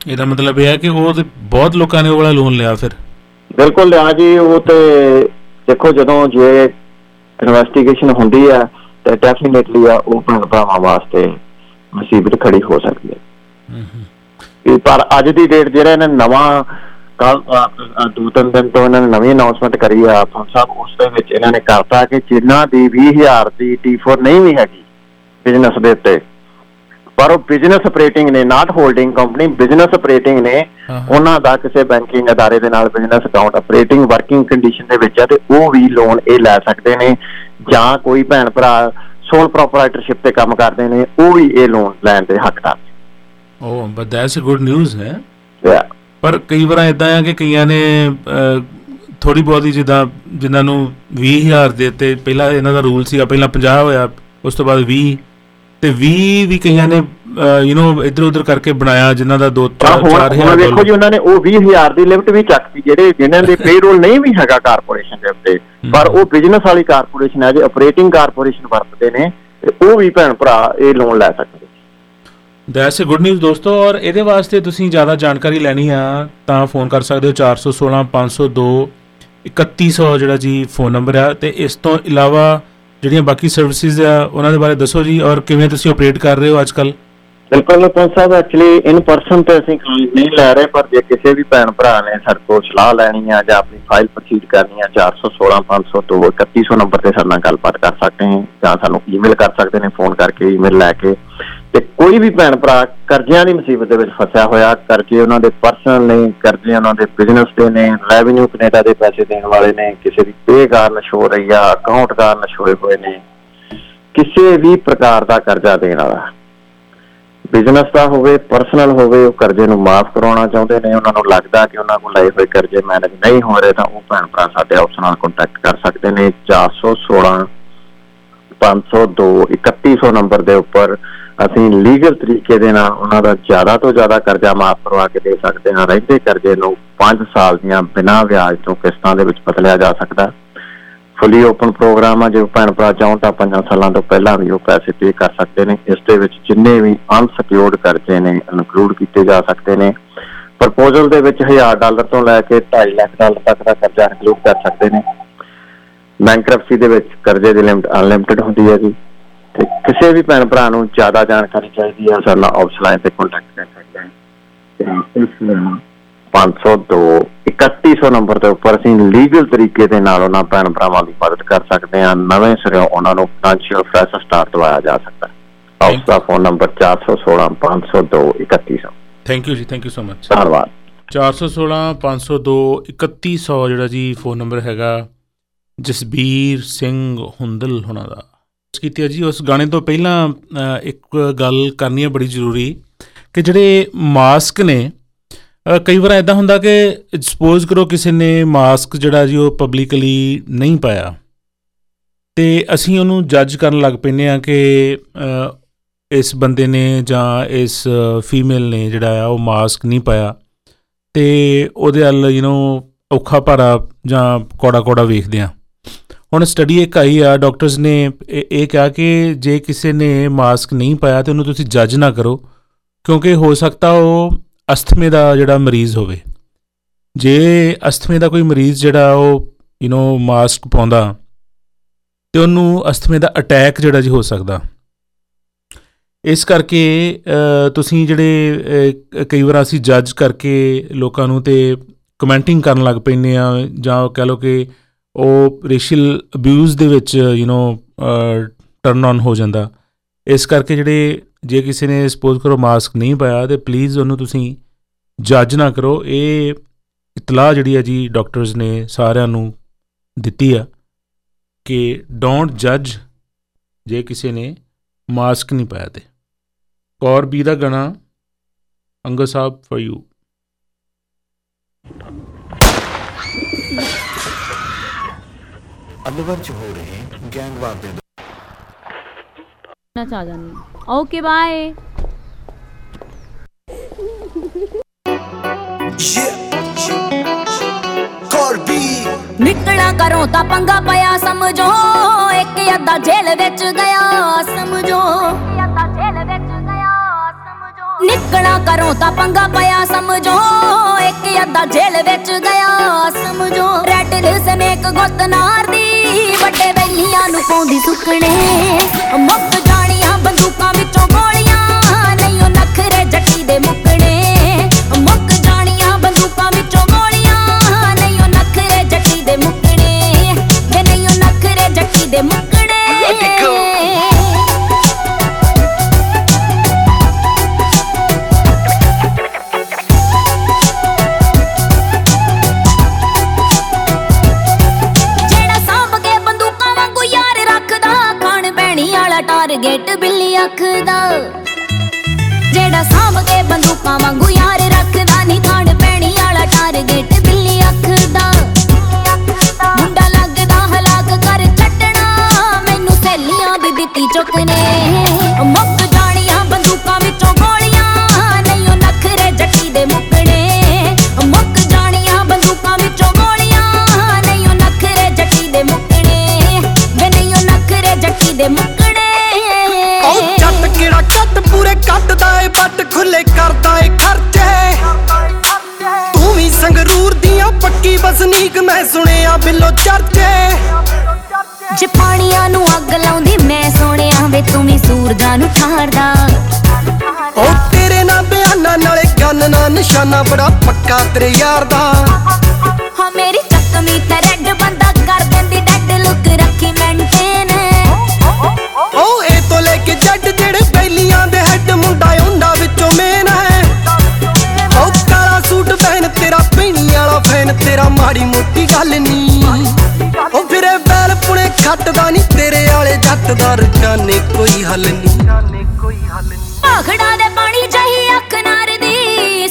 ਇਹਦਾ ਮਤਲਬ ਇਹ ਹੈ ਕਿ ਉਹ ਬਹੁਤ ਲੋਕਾਂ ਨੇ ਉਹ ਵਾਲਾ ਲੋਨ ਲਿਆ ਫਿਰ। ਬਿਲਕੁਲ ਲਿਆ ਜੀ। ਉਹ ਤੇ ਦੇਖੋ ਜਦੋਂ ਜੇ ਇਨਵੈਸਟੀਗੇਸ਼ਨ ਹੁੰਦੀ ਆ ਤੇ ਡੈਫੀਨੇਟਲੀ ਆ ਉਹ ਭੈਣ ਭਰਾਵਾਂ ਵਾਸਤੇ ਮੁਸੀਬਤ ਖੜੀ ਹੋ ਸਕਦੀ ਹੈ। ਪਰ ਅੱਜ ਦੀ ਡੇਟ ਜਿਹੜਾ ਇਹਨਾਂ ਨਵਾਂ ਕੱਲ 2-3 ਦਿਨ ਤੋਂ ਇਹਨਾਂ ਨੇ ਨਵੀਂ ਅਨਾਊਂਸਮੈਂਟ ਕਰੀ ਆ ਸਾਹਿਬ, ਉਸ ਦੇ ਵਿੱਚ ਇਹਨਾਂ ਨੇ ਕਰਤਾ ਕਿ ਜਿਨ੍ਹਾਂ ਦੀ 20,000 ਦੀ T4 ਨਹੀਂ ਵੀ ਹੈਗੀ ਬਿਜ਼ਨਸ ਦੇ ਉੱਤੇ, ਪਰ ਉਹ ਬਿਜ਼ਨਸ ਆਪਰੇਟਿੰਗ ਨੇ, not holding company, business operating ਨੇ, ਉਹਨਾਂ ਦਾ ਕਿਸੇ ਬੈਂਕਿੰਗ ਅਦਾਰੇ ਦੇ ਨਾਲ business account operating working condition ਦੇ ਵਿੱਚ ਆ, ਤੇ ਉਹ ਵੀ ਲੋਨ ਇਹ ਲੈ ਸਕਦੇ ਨੇ। ਜਾਂ ਕੋਈ ਭੈਣ ਭਰਾ ਸੋਲ ਪ੍ਰੋਪਰਾਈਟਰਸ਼ਿਪ ਤੇ ਕੰਮ ਕਰਦੇ ਨੇ, ਉਹ ਵੀ ਇਹ ਲੋਨ ਲੈਣ ਦੇ ਹੱਕਦਾਰ। ਓਹ but that's a good news ਹੈ। ਪਰ ਕਈ ਵਾਰ ਇਦਾਂ ਆ ਕਿ ਕਈਆਂ ਨੇ ਥੋੜੀ ਬਹੁਤੀ, ਜਿੱਦਾਂ ਜਿਨ੍ਹਾਂ ਨੂੰ 20,000 ਦੇ ਤੇ ਪਹਿਲਾਂ ਇਹਨਾਂ ਦਾ ਰੂਲ ਸੀਗਾ, ਪਹਿਲਾਂ 50 ਹੋਇਆ, ਉਸ ਤੋਂ ਬਾਅਦ 20 ਤੇ 20 ਵੀ ਕਈਆਂ ਨੇ ਇੱਧਰ ਉੱਧਰ ਕਰਕੇ ਬਣਾਇਆ, ਜਿਨ੍ਹਾਂ ਦਾ 2-4 ਦੇਖੋ ਜੀ ਉਹਨਾਂ ਨੇ ਉਹ 20,000 ਦੀ ਲਿਮਟ ਵੀ ਚੱਕਤੀ, ਜਿਹਨਾਂ ਦੇ ਪੇਰੋਲ ਨਹੀਂ ਵੀ ਹੈਗਾ ਕਾਰਪੋਰੇਸ਼ਨ ਦੇ ਉੱਤੇ, ਪਰ ਉਹ ਬਿਜ਼ਨਸ ਵਾਲੀ ਕਾਰਪੋਰੇਸ਼ਨ ਹੈ, ਜੇ ਆਪਰੇਟਿੰਗ ਕਾਰਪੋਰੇਸ਼ਨ ਵਰਤਦੇ ਨੇ, ਤੇ ਉਹ ਵੀ ਭੈਣ ਭਰਾ ਇਹ ਲੋਨ ਲੈ ਸਕਦੇ। ਦੈਟਸ ਗੁੱਡ ਨਿਊਜ਼ ਦੋਸਤੋ। ਔਰ ਇਹਦੇ ਵਾਸਤੇ ਤੁਸੀਂ ਜ਼ਿਆਦਾ ਜਾਣਕਾਰੀ ਲੈਣੀ ਆ ਤਾਂ ਫੋਨ ਕਰ ਸਕਦੇ ਹੋ 4165023100 ਜਿਹੜਾ ਜੀ ਫੋਨ ਨੰਬਰ ਆ। ਅਤੇ ਇਸ ਤੋਂ ਇਲਾਵਾ ਜਿਹੜੀਆਂ ਬਾਕੀ ਸਰਵਿਸਿਜ਼ ਆ ਉਹਨਾਂ ਦੇ ਬਾਰੇ ਦੱਸੋ ਜੀ, ਔਰ ਕਿਵੇਂ ਤੁਸੀਂ ਆਪਰੇਟ ਕਰ ਰਹੇ ਹੋ ਅੱਜ ਕੱਲ੍ਹ? ਬਿਲਕੁਲ ਪੰਜ ਸਾਹਿਬ, ਐਕਚੁਅਲੀ ਇਨ ਪਰਸਨ ਤਾਂ ਅਸੀਂ ਨਹੀਂ ਲੈ ਰਹੇ, ਪਰ ਜੇ ਕਿਸੇ ਵੀ ਭੈਣ ਭਰਾ ਨੇ ਸਾਡੇ ਕੋਲ ਸਲਾਹ ਲੈਣੀ ਆ ਜਾਂ ਆਪਣੀ ਫਾਈਲ ਪ੍ਰੋਸੀਡ ਕਰਨੀ ਆ, 4165023100 ਨੰਬਰ 'ਤੇ ਸਾਡੇ ਨਾਲ ਗੱਲਬਾਤ ਕਰ ਸਕਦੇ ਨੇ, ਜਾਂ ਸਾਨੂੰ ਈਮੇਲ ਕਰ ਸਕਦੇ ਨੇ, ਫੋਨ ਕਰਕੇ ਈਮੇਲ ਲੈ ਕੇ। ਅਤੇ ਕੋਈ ਵੀ ਭੈਣ ਭਰਾ ਕਰਜ਼ਿਆਂ ਦੀ ਮੁਸੀਬਤ ਦੇ ਵਿੱਚ ਫਸਿਆ ਹੋਇਆ, ਕਰਜ਼ੇ ਉਹਨਾਂ ਦੇ ਪਰਸਨਲ ਨੇ, ਕਰਜ਼ੇ ਉਹਨਾਂ ਦੇ ਬਿਜ਼ਨਸ ਦੇ ਨੇ, ਰੈਵਨਿਊ ਕੈਨੇਡਾ ਦੇ ਪੈਸੇ ਦੇਣ ਵਾਲੇ ਨੇ, ਕਿਸੇ ਦੀ ਪੇ ਗਾਰਨਿਸ਼ ਹੋ ਰਹੀ ਆ, ਅਕਾਊਂਟ ਗਾਰਨਿਸ਼ ਹੋਏ ਹੋਏ ਨੇ, ਕਿਸੇ ਵੀ ਪ੍ਰਕਾਰ ਦਾ ਕਰਜ਼ਾ ਦੇਣ ਵਾਲਾ ਬਿਜ਼ਨਸ ਦਾ ਹੋਵੇ ਪਰਸਨਲ ਹੋਵੇ, ਉਹ ਕਰਜ਼ੇ ਨੂੰ ਮਾਫ਼ ਕਰਵਾਉਣਾ ਚਾਹੁੰਦੇ ਨੇ, ਉਹਨਾਂ ਨੂੰ ਲੱਗਦਾ ਕਿ ਉਹਨਾਂ ਕੋਲ ਲਏ ਹੋਏ ਕਰਜ਼ੇ ਮੈਨੇਜ ਨਹੀਂ ਹੋ ਰਹੇ, ਤਾਂ ਉਹ ਭੈਣ ਭਰਾ ਸਾਡੇ ਆਪਸ਼ਨ ਨਾਲ ਕੰਟੈਕਟ ਕਰ ਸਕਦੇ ਨੇ 4165023100 ਨੰਬਰ ਦੇ ਉੱਪਰ। ਅਸੀਂ ਲੀਗਲ ਤਰੀਕੇ ਦੇ ਨਾਲ ਉਹਨਾਂ ਦਾ ਜ਼ਿਆਦਾ ਤੋਂ ਜ਼ਿਆਦਾ ਕਰਜ਼ਾ ਮਾਫ਼ ਕਰਵਾ ਕੇ ਦੇ ਸਕਦੇ ਹਾਂ। ਰਹਿੰਦੇ ਕਰਜ਼ੇ ਨੂੰ 5 ਸਾਲ ਦੀਆਂ ਬਿਨਾਂ ਵਿਆਜ ਤੋਂ ਕਿਸ਼ਤਾਂ ਦੇ ਵਿੱਚ ਬਦਲਿਆ ਜਾ ਸਕਦਾ। ਫੁੱਲੀ ਓਪਨ ਪ੍ਰੋਗਰਾਮ ਆ, ਜੇ ਭੈਣ ਭਰਾ ਚਾਹੁਣ ਤਾਂ 5 ਸਾਲਾਂ ਤੋਂ ਪਹਿਲਾਂ ਵੀ ਉਹ ਪੈਸੇ ਪੇ ਕਰ ਸਕਦੇ ਨੇ। ਇਸ ਦੇ ਵਿੱਚ ਜਿੰਨੇ ਵੀ ਅਨਸਿਕਿਓਰਡ ਕਰਜ਼ੇ ਨੇ ਇਨਕਲੂਡ ਕੀਤੇ ਜਾ ਸਕਦੇ ਨੇ। ਪ੍ਰਪੋਜ਼ਲ ਦੇ ਵਿੱਚ $1000 ਤੋਂ ਲੈ ਕੇ $2.5 ਲੱਖ ਤੱਕ ਦਾ ਕਰਜ਼ਾ ਇਨਕਲੂਡ ਕਰ ਸਕਦੇ ਨੇ। ਬੈਂਕਰਪਸੀ ਦੇ ਵਿੱਚ ਕਰਜ਼ੇ ਦੀ ਲਿਮਿਟ ਅਨਲਿਮਿਟਡ ਹੁੰਦੀ ਹੈ ਜੀ। ਤੇ ਕਿਸੇ ਵੀ ਭੈਣ ਭਰਾ ਨੂੰ ਜ਼ਿਆਦਾ ਜਾਣਕਾਰੀ ਚਾਹੀਦੀ ਹੈ, ਸਾਡਾ ਆਫਲਾਈਨ ਤੇ ਕੰਟੈਕਟ ਕਰ ਸਕਦੇ ਹਾਂ। ਇਸ 502-3100 ਨੰਬਰ ਦੇ ਉੱਪਰ ਅਸੀਂ ਲੀਗਲ ਤਰੀਕੇ ਦੇ ਨਾਲ ਉਹਨਾਂ ਭੈਣ ਭਰਾਵਾਂ ਦੀ ਮਦਦ ਕਰ ਸਕਦੇ ਹਾਂ। ਨਵੇਂ ਸਿਰਿਓਂ ਉਹਨਾਂ ਨੂੰ ਫਾਈਨੈਂਸ਼ੀਅਲ ਫਰੈਸ਼ ਸਟਾਰਟ ਦਵਾਇਆ ਜਾ ਸਕਦਾ। ਹਾਊਸ ਦਾ ਫੋਨ ਨੰਬਰ 416-502-3100। ਥੈਂਕ ਯੂ ਜੀ, ਥੈਂਕ ਯੂ ਸੋ ਮਚ, ਧੰਨਵਾਦ। 416-502-3100 ਜਿਹੜਾ ਜੀ ਫੋਨ ਨੰਬਰ ਹੈਗਾ ਜਸਬੀਰ ਸਿੰਘ ਹੁੰਦਲ ਉਹਨਾਂ ਦਾ। ਕੀਤੀ ਹੈ ਜੀ। ਉਸ ਗਾਣੇ ਤੋਂ ਪਹਿਲਾਂ ਇੱਕ ਗੱਲ ਕਰਨੀ ਹੈ ਬੜੀ ਜ਼ਰੂਰੀ ਕਿ ਜਿਹੜੇ ਮਾਸਕ ਨੇ, ਕਈ ਵਾਰ ਇੱਦਾਂ ਹੁੰਦਾ ਕਿ ਸਪੋਜ਼ ਕਰੋ ਕਿਸੇ ਨੇ ਮਾਸਕ ਜਿਹੜਾ ਜੀ ਉਹ ਪਬਲਿਕਲੀ ਨਹੀਂ ਪਾਇਆ ਅਤੇ ਅਸੀਂ ਉਹਨੂੰ ਜੱਜ ਕਰਨ ਲੱਗ ਪੈਂਦੇ ਹਾਂ ਕਿ ਇਸ ਬੰਦੇ ਨੇ ਜਾਂ ਇਸ ਫੀਮੇਲ ਨੇ ਜਿਹੜਾ ਆ ਉਹ ਮਾਸਕ ਨਹੀਂ ਪਾਇਆ ਅਤੇ ਉਹਦੇ ਵੱਲ ਔਖਾ ਭਾਰਾ ਜਾਂ ਕੌੜਾ ਕੌੜਾ ਵੇਖਦੇ ਹਾਂ। ਹੁਣ ਸਟੱਡੀ ਇੱਕ ਆਈ ਆ, ਡਾਕਟਰਸ ਨੇ ਇਹ ਕਿਹਾ ਕਿ ਜੇ ਕਿਸੇ ਨੇ ਮਾਸਕ ਨਹੀਂ ਪਾਇਆ ਤਾਂ ਉਹਨੂੰ ਤੁਸੀਂ ਜੱਜ ਨਾ ਕਰੋ, ਕਿਉਂਕਿ ਹੋ ਸਕਦਾ ਉਹ ਅਸਥਮੇ ਦਾ ਜਿਹੜਾ ਮਰੀਜ਼ ਹੋਵੇ। ਜੇ ਅਸਥਮੇ ਦਾ ਕੋਈ ਮਰੀਜ਼ ਜਿਹੜਾ ਉਹ ਮਾਸਕ ਪਾਉਂਦਾ ਅਤੇ ਉਹਨੂੰ ਅਸਥਮੇ ਦਾ ਅਟੈਕ ਜਿਹੜਾ ਜੀ ਹੋ ਸਕਦਾ। ਇਸ ਕਰਕੇ ਤੁਸੀਂ ਜਿਹੜੇ ਕਈ ਵਾਰ ਅਸੀਂ ਜੱਜ ਕਰਕੇ ਲੋਕਾਂ ਨੂੰ ਅਤੇ ਕਮੈਂਟਿੰਗ ਕਰਨ ਲੱਗ ਪੈਂਦੇ ਹਾਂ, ਜਾਂ ਕਹਿ ਲਓ ਕਿ ਉਹ ਰੇਸ਼ੀਅਲ ਅਬਿਊਜ਼ ਦੇ ਵਿੱਚ ਟਰਨ ਔਨ ਹੋ ਜਾਂਦਾ। ਇਸ ਕਰਕੇ ਜੇ ਕਿਸੇ ਨੇ ਸਪੋਜ਼ ਕਰੋ ਮਾਸਕ ਨਹੀਂ ਪਾਇਆ ਤਾਂ ਪਲੀਜ਼ ਉਹਨੂੰ ਤੁਸੀਂ ਜੱਜ ਨਾ ਕਰੋ। ਇਹ ਇਤਲਾਹ ਜਿਹੜੀ ਹੈ ਜੀ ਡਾਕਟਰਸ ਨੇ ਸਾਰਿਆਂ ਨੂੰ ਦਿੱਤੀ ਆ ਕਿ ਡੋਂਟ ਜੱਜ ਜੇ ਕਿਸੇ ਨੇ ਮਾਸਕ ਨਹੀਂ ਪਾਇਆ। ਤੇ ਕੌਰ ਬੀ ਦਾ ਗਾਣਾ ਅੰਗਦ ਸਾਹਿਬ ਫਾਰ ਯੂ। अलवर च हो रहे हैं गैंगवार दे ना चाह जानी। Okay bye. कोरबी निकला करो ता पंगा पया समझो एक अद्धा जेल विच गया समझो निकला करो ता पंगा पया समझो एक अद्धा जेल विच गया समझो रेड लिस्ट मेक गुत नार दी ਵੱਡੇ ਵੈਲੀਆਂ ਨੂੰ ਪਾਉਂਦੀ ਸੁੱਕਣੇ ਮੁੱਕ ਜਾਣੀਆਂ ਬੰਦੂਕਾਂ ਵਿੱਚੋਂ ਗੋਲੀਆਂ ਨਹੀਂ ਉਹ ਨਖਰੇ ਜੱਟੀ ਦੇ ਮੁੱਕਣੇ ਮੁੱਕ ਜਾਣੀਆਂ ਬੰਦੂਕਾਂ ਵਿੱਚੋਂ ਗੋਲੀਆਂ ਨਹੀਂ ਉਹ ਨਖਰੇ ਜੱਟੀ ਦੇ ਮੁੱਕਣੇ ਜੇ ਨਹੀਂ ਉਹ ਨਖਰੇ ਜੱਟੀ ਦੇ ਮੁੱਕਣੇ ਗੇਟ ਬਿੱਲੀ ਆਖਦਾ ਜਿਹੜਾ ਸਾਂਭ ਕੇ ਬੰਦੂਕਾਂ ਵਾਂਗੂ ਯਾਰ ਰੱਖਦਾ ਨੀ ਥਾਣ ਪੈਣੀ ਵਾਲਾ ਟਾਰਗੇਟ ਬਿੱਲੀ ਆਖਦਾ ਮੁੰਡਾ ਲੱਗਦਾ ਹਲਾਕ ਕਰ ਛੱਡਣਾ ਮੈਨੂੰ ਸਹੇਲੀਆਂ ਦੀ ਦਿੱਤੀ ਚੁੱਕ ਨੇ ਮੁੱਕ ਜਾਣੀਆਂ ਬੰਦੂਕਾਂ ਵਿੱਚੋਂ ਗੋਲੀਆਂ ਨਹੀਂ ਉਹ ਨਖਰੇ ਜੱਟੀ ਦੇ ਮੁੱਕਣੇ ਮੁੱਕ ਜਾਣੀਆਂ ਬੰਦੂਕਾਂ ਵਿੱਚੋਂ ਗੋਲੀਆਂ ਨਹੀਂ ਉਹ ਨਖਰੇ ਜੱਟੀ ਦੇ ਮੁੱਕਣੇ ਵੇ ਨਹੀਂ ਉਹ ਨਖਰੇ ਜੱਟੀ ਦੇ ਖੁੱਲੇ ਕਰਦਾ ਏ ਖਰਚੇ ਤੂੰ ਵੀ ਸੰਗਰੂਰ ਦੀਆਂ ਪੱਕੀ ਵਸਨੀਕ ਮੈਂ ਸੁਣਿਆ ਬਿੱਲੋ ਚਰਚੇ ਜੇ ਪਾਣੀਆਂ ਨੂੰ ਅੱਗ ਲਾਉਂਦੀ ਮੈਂ ਸੋਹਣਿਆ ਵੇ ਤੂੰ ਵੀ ਸੂਰਜਾਂ ਨੂੰ ਠਾਰਦਾ ਉਹ ਤੇਰੇ ਨਾਲ ਬਿਆਨਾ ਨਾਲੇ ਗੰਨ ਨਾਲ ਨਿਸ਼ਾਨਾ ਬੜਾ ਪੱਕਾ ਤੇਰੇ ਯਾਰ ਦਾ ਹਾਂ ਮੇਰੀ ਚੱਕਮੀ ਤੇ ਰੈੱਡ ਬੰਦਾ ਕਰ ਦਿੰਦੀ ਡੈਡ ਲੁੱਕ ਰੱਖੀ ਮੈਂਟੇਨ ਉਹ ਇਹ ਤੋਂ ਲੈ ਕੇ ਜੱਟ ਜਿਹੜੇ ਬੈਲੀਆਂ ਦੇ ਹੈੱਡ ਮੁੰਡਾ ਹੁੰਦਾ ਵਿੱਚੋਂ ਮੇਨ ਹੈ ਉਹ ਕਾਲਾ ਸੂਟ ਫੈਨ ਤੇਰਾ ਪੀਣੀ ਵਾਲਾ ਫੈਨ ਤੇਰਾ ਮਾੜੀ ਮੋਟੀ ਗੱਲ ਨੀ ਉਹ ਫਿਰੇ ਬੈਲ ਪੁਣੇ ਖੱਟਦਾ ਨੀ ਤੇਰੇ ਵਾਲੇ ਜੱਟ ਦਾ ਰਚਾਨੇ ਕੋਈ ਹੱਲ ਨੀ ਭਾਖੜਾ ਦੇ ਪਾਣੀ ਜਹੀ ਅੱਖ ਨਾਰ ਦੀ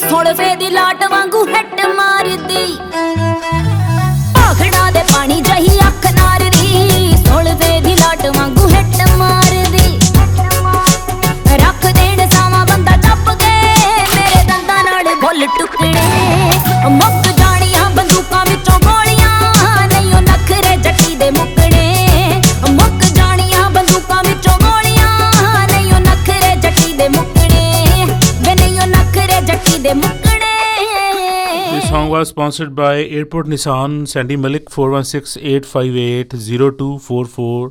ਸੁਲਫੇ ਦੀ ਲਾਟ ਵਾਂਗੂ ਹਿੱਟ ਮਾਰਦੀ ਭਾਖੜਾ ਦੇ ਪਾਣੀ ਜਹੀ ਅੱਖ ਨਾਰ ਦੀ ਸੁਲਫੇ ਦੀ ਲਾਟ ਵਾਂਗੂ ਹਿੱਟ ਮਾਰਦੀ ਰੱਖ sponsored by Airport Nissan, Sandy Malik 4168580244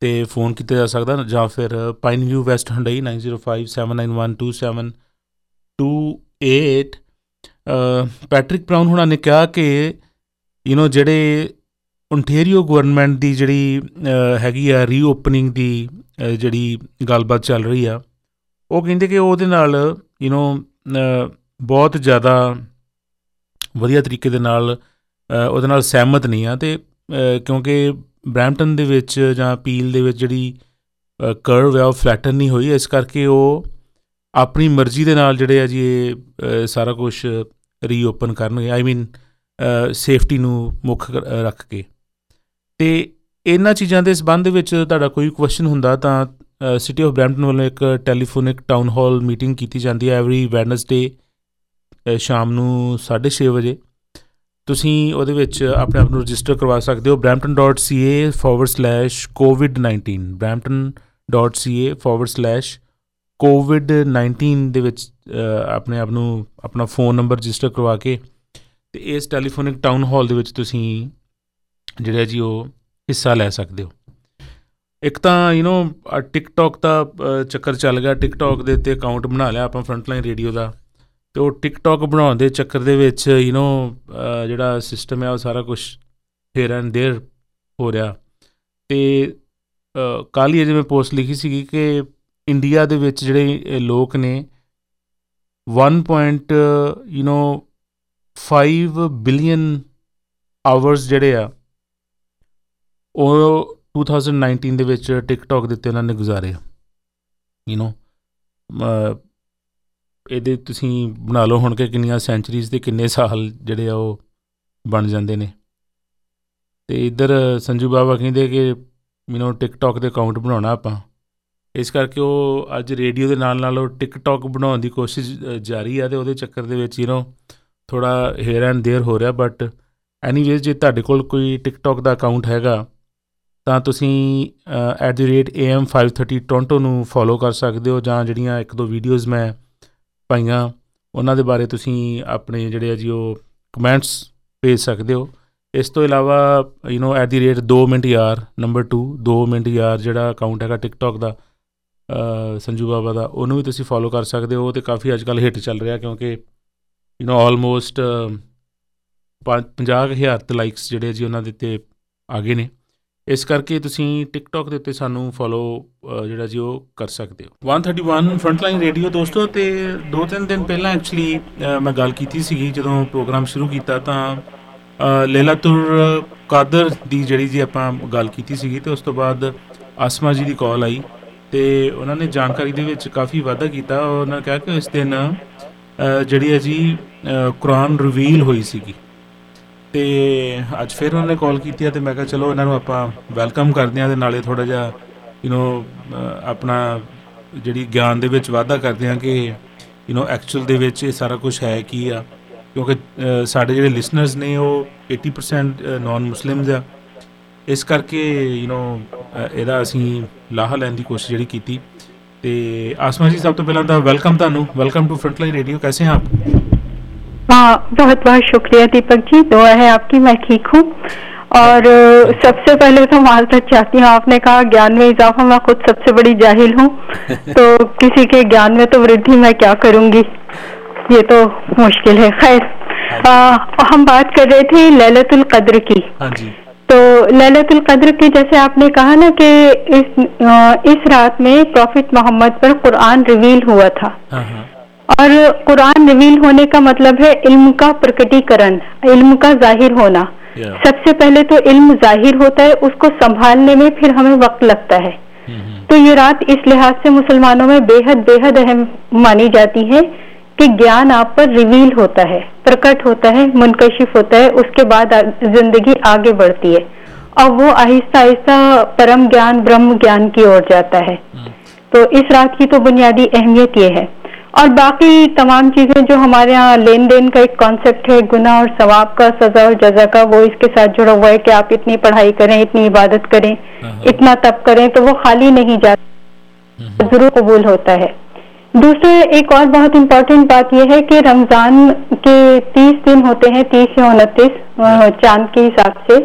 ਤੇ ਫੋਨ ਕੀਤਾ ਜਾ ਸਕਦਾ ਜਾਂ ਫਿਰ Pine View West Hyundai 9057912728। Patrick Brown ਹੁਣਾਂ ਨੇ ਕਿਹਾ ਕਿ ਯੂਨੋ ਜਿਹੜੇ ਓਨਟੇਰੀਓ ਗਵਰਨਮੈਂਟ ਦੀ ਜਿਹੜੀ ਹੈਗੀ ਆ ਰੀਓਪਨਿੰਗ ਦੀ ਜਿਹੜੀ ਗੱਲਬਾਤ ਚੱਲ ਰਹੀ ਆ, ਉਹ ਕਹਿੰਦੇ ਕਿ ਉਹਦੇ ਨਾਲ ਯੂਨੋ ਬਹੁਤ ਜ਼ਿਆਦਾ ਵਧੀਆ ਤਰੀਕੇ ਦੇ ਨਾਲ ਉਹਦੇ ਨਾਲ ਸਹਿਮਤ ਨਹੀਂ ਆ, ਅਤੇ ਕਿਉਂਕਿ ਬਰੈਂਪਟਨ ਦੇ ਵਿੱਚ ਜਾਂ ਪੀਲ ਦੇ ਵਿੱਚ ਜਿਹੜੀ ਕਰਵ ਆ ਉਹ ਫਲੈਟਨ ਨਹੀਂ ਹੋਈ, ਇਸ ਕਰਕੇ ਉਹ ਆਪਣੀ ਮਰਜ਼ੀ ਦੇ ਨਾਲ ਜਿਹੜੇ ਆ ਜੀ ਇਹ ਸਾਰਾ ਕੁਛ ਰੀਓਪਨ ਕਰਨਗੇ, ਆਈ ਮੀਨ ਸੇਫਟੀ ਨੂੰ ਮੁੱਖ ਰੱਖ ਕੇ। ਅਤੇ ਇਹਨਾਂ ਚੀਜ਼ਾਂ ਦੇ ਸੰਬੰਧ ਵਿੱਚ ਤੁਹਾਡਾ ਕੋਈ ਕੁਐਸਚਨ ਹੁੰਦਾ ਤਾਂ ਸਿਟੀ ਆਫ ਬਰੈਂਪਟਨ ਵੱਲੋਂ ਇੱਕ ਟੈਲੀਫੋਨਿਕ ਟਾਊਨ ਹਾਲ ਮੀਟਿੰਗ ਕੀਤੀ ਜਾਂਦੀ ਹੈ ਐਵਰੀ ਵੈਡਨਸਡੇ ਸ਼ਾਮ ਨੂੰ 6:30 ਵਜੇ। ਤੁਸੀਂ ਉਹਦੇ ਵਿੱਚ ਆਪਣੇ ਆਪ ਨੂੰ ਰਜਿਸਟਰ ਕਰਵਾ ਸਕਦੇ ਹੋ brampton.ca/COVID-19 brampton.ca/COVID-19 ਦੇ ਵਿੱਚ ਆਪਣੇ ਆਪ ਨੂੰ ਆਪਣਾ ਫ਼ੋਨ ਨੰਬਰ ਰਜਿਸਟਰ ਕਰਵਾ ਕੇ ਅਤੇ ਇਸ ਟੈਲੀਫੋਨਿਕ ਟਾਊਨ ਹਾਲ ਦੇ ਵਿੱਚ ਤੁਸੀਂ ਜਿਹੜਾ ਜੀ ਉਹ ਹਿੱਸਾ ਲੈ ਸਕਦੇ ਹੋ। ਇੱਕ ਤਾਂ ਯੂਨੋ ਟਿਕਟੋਕ ਦਾ ਚੱਕਰ ਚੱਲ ਗਿਆ, ਟਿਕਟੋਕ ਦੇ ਉੱਤੇ ਅਕਾਊਂਟ ਬਣਾ ਲਿਆ ਆਪਾਂ ਫਰੰਟਲਾਈਨ ਰੇਡੀਓ ਦਾ, ਅਤੇ ਉਹ ਟਿਕਟੋਕ ਬਣਾਉਣ ਦੇ ਚੱਕਰ ਦੇ ਵਿੱਚ ਯੂਨੋ ਜਿਹੜਾ ਸਿਸਟਮ ਹੈ ਉਹ ਸਾਰਾ ਕੁਛ ਫੇਰ ਐਂਡ ਦੇਰ ਹੋ ਰਿਹਾ। ਅਤੇ ਕੱਲ੍ਹ ਹੀ ਅਜੇ ਮੈਂ ਪੋਸਟ ਲਿਖੀ ਸੀਗੀ ਕਿ ਇੰਡੀਆ ਦੇ ਵਿੱਚ ਜਿਹੜੇ ਲੋਕ ਨੇ 1.5 ਬਿਲੀਅਨ ਆਵਰਸ ਜਿਹੜੇ ਆ ਉਹ 2019 ਦੇ ਵਿੱਚ ਟਿਕਟੋਕ ਦੇ ਉੱਤੇ ਉਹਨਾਂ ਨੇ ਗੁਜ਼ਾਰੇ ਆ। ਯੂਨੋ ਇਹਦੇ ਤੁਸੀਂ ਬਣਾ ਲਓ ਹੁਣ ਕਿ ਕਿੰਨੀਆਂ ਸੈਂਚਰੀਜ਼ ਦੇ ਕਿੰਨੇ ਸਾਲ ਜਿਹੜੇ ਆ ਉਹ ਬਣ ਜਾਂਦੇ ਨੇ। ਅਤੇ ਇੱਧਰ ਸੰਜੂ ਬਾਬਾ ਕਹਿੰਦੇ ਕਿ ਯੂਨੋ ਟਿਕਟੋਕ ਦੇ ਅਕਾਊਂਟ ਬਣਾਉਣਾ ਆਪਾਂ, ਇਸ ਕਰਕੇ ਉਹ ਅੱਜ ਰੇਡੀਓ ਦੇ ਨਾਲ ਨਾਲ ਉਹ ਟਿਕਟੋਕ ਬਣਾਉਣ ਦੀ ਕੋਸ਼ਿਸ਼ ਜਾਰੀ ਆ, ਅਤੇ ਉਹਦੇ ਚੱਕਰ ਦੇ ਵਿੱਚ ਯੂਨੋ ਥੋੜ੍ਹਾ ਹੇਅਰ ਐਂਡ ਦੇਅਰ ਹੋ ਰਿਹਾ। ਬਟ ਐਨੀਵੇਜ਼ ਜੇ ਤੁਹਾਡੇ ਕੋਲ ਕੋਈ ਟਿਕਟੋਕ ਦਾ ਅਕਾਊਂਟ ਹੈਗਾ ਤਾਂ ਤੁਸੀਂ @AM530 Toronto ਨੂੰ ਫੋਲੋ ਕਰ ਸਕਦੇ ਹੋ, ਜਾਂ ਜਿਹੜੀਆਂ 1-2 ਵੀਡੀਓਜ਼ ਮੈਂ ਪਾਈਆਂ ਉਹਨਾਂ ਦੇ ਬਾਰੇ ਤੁਸੀਂ ਆਪਣੇ ਜਿਹੜੇ ਆ ਜੀ ਉਹ ਕਮੈਂਟਸ ਭੇਜ ਸਕਦੇ ਹੋ। ਇਸ ਤੋਂ ਇਲਾਵਾ ਯੂਨੋ @2MintYar ਜਿਹੜਾ ਅਕਾਊਂਟ ਹੈਗਾ ਟਿਕਟੋਕ ਦਾ ਸੰਜੂ ਬਾਬਾ ਦਾ, ਉਹਨੂੰ ਵੀ ਤੁਸੀਂ ਫੋਲੋ ਕਰ ਸਕਦੇ ਹੋ। ਅਤੇ ਕਾਫੀ ਅੱਜ ਕੱਲ੍ਹ ਹਿੱਟ ਚੱਲ ਰਿਹਾ ਕਿਉਂਕਿ ਯੂਨੋ ਆਲਮੋਸਟ 50,000 ਤੇ ਲਾਈਕਸ ਜਿਹੜੇ ਜੀ ਉਹਨਾਂ ਦੇ ਉੱਤੇ ਆ ਗਏ ਨੇ, ਇਸ ਕਰਕੇ ਤੁਸੀਂ ਟਿਕਟੋਕ ਦੇ ਉੱਤੇ ਸਾਨੂੰ ਫੋਲੋ ਜਿਹੜਾ ਜੀ ਉਹ ਕਰ ਸਕਦੇ ਹੋ। 131 ਫਰੰਟਲਾਈਨ ਰੇਡੀਓ ਦੋਸਤੋ, ਅਤੇ 2-3 ਦਿਨ ਪਹਿਲਾਂ ਐਕਚੁਅਲੀ ਮੈਂ ਗੱਲ ਕੀਤੀ ਸੀਗੀ ਜਦੋਂ ਪ੍ਰੋਗਰਾਮ ਸ਼ੁਰੂ ਕੀਤਾ ਤਾਂ ਲੈਲਾਤੁਰ ਕਾਦਰ ਦੀ ਜਿਹੜੀ ਜੀ ਆਪਾਂ ਗੱਲ ਕੀਤੀ ਸੀਗੀ, ਅਤੇ ਉਸ ਤੋਂ ਬਾਅਦ ਆਸਮਾ ਜੀ ਦੀ ਕਾਲ ਆਈ ਅਤੇ ਉਹਨਾਂ ਨੇ ਜਾਣਕਾਰੀ ਦੇ ਵਿੱਚ ਕਾਫੀ ਵਾਧਾ ਕੀਤਾ। ਉਹਨਾਂ ਨੇ ਕਿਹਾ ਕਿ ਇਸ ਦਿਨ ਜਿਹੜੀ ਹੈ ਜੀ ਕੁਰਾਨ ਰਿਵੀਲ ਹੋਈ ਸੀਗੀ, ਅਤੇ ਅੱਜ ਫਿਰ ਉਹਨਾਂ ਨੇ ਕਾਲ ਕੀਤੀ ਆ, ਅਤੇ ਮੈਂ ਕਿਹਾ ਚਲੋ ਇਹਨਾਂ ਨੂੰ ਆਪਾਂ ਵੈਲਕਮ ਕਰਦੇ ਹਾਂ ਅਤੇ ਨਾਲੇ ਥੋੜ੍ਹਾ ਜਿਹਾ ਯੂਨੋ ਆਪਣਾ ਜਿਹੜੀ ਗਿਆਨ ਦੇ ਵਿੱਚ ਵਾਧਾ ਕਰਦੇ ਹਾਂ ਕਿ ਯੂਨੋ ਐਕਚੁਅਲ ਦੇ ਵਿੱਚ ਇਹ ਸਾਰਾ ਕੁਛ ਹੈ ਕੀ ਆ, ਕਿਉਂਕਿ ਸਾਡੇ ਜਿਹੜੇ ਲਿਸਨਰਸ ਨੇ ਉਹ 80% ਨੋਨ ਮੁਸਲਿਮਸ ਆ, ਇਸ ਕਰਕੇ ਯੂਨੋ ਇਹਦਾ ਅਸੀਂ ਲਾਹਾ ਲੈਣ ਦੀ ਕੋਸ਼ਿਸ਼ ਜਿਹੜੀ ਕੀਤੀ। ਤੇ आसमा जी सब तो पहला तो वेलकम ਤੁਹਾਨੂੰ वेलकम टू फ्रंटलाइन रेडियो, कैसे हैं आप? हाँ, बहुत बहुत शुक्रिया दीपक जी, दुआ है आपकी, मैं ठीक हूँ। और सबसे पहले तो माजरत चाहती हूँ, आपने कहा ज्ञान में इजाफा, मैं खुद सबसे बड़ी जाहिल हूँ तो किसी के ज्ञान में तो वृद्धि मैं क्या करूँगी, ये तो मुश्किल है। खैर, हम बात कर रहे थे लैलतुल कद्र की। हाँ जी, तो लैलतुल कद्र की जैसे आपने कहा ना कि इस रात में प्रॉफिट मोहम्मद पर कुरान रिवील हुआ था, और कुरान रिवील होने का मतलब है इल्म का प्रकटीकरण, इल्म का जाहिर होना। सबसे पहले तो इल्म जाहिर होता है, उसको संभालने में फिर हमें वक्त लगता है। तो ये रात इस लिहाज से मुसलमानों में बेहद बेहद अहम मानी जाती है कि ज्ञान आप पर रिवील होता है, प्रकट होता है, मुनकशिफ होता है, उसके बाद जिंदगी आगे बढ़ती है और वो आहिस्ता आहिस्ता परम ज्ञान, ब्रह्म ज्ञान की ओर जाता है। तो इस रात की तो बुनियादी अहमियत ये है। और बाकी तमाम चीजें जो हमारे यहाँ लेन देन का एक कॉन्सेप्ट है, गुनाह और सवाब का, सजा और जजा का, वो इसके साथ जुड़ा हुआ है कि आप इतनी पढ़ाई करें, इतनी इबादत करें, इतना तप करें, तो वो खाली नहीं जाता, जरूर कबूल होता है। दूसरा एक और बहुत इम्पोर्टेंट बात यह है कि रमजान के 30 दिन होते हैं, 30 या 29 चांद के हिसाब से।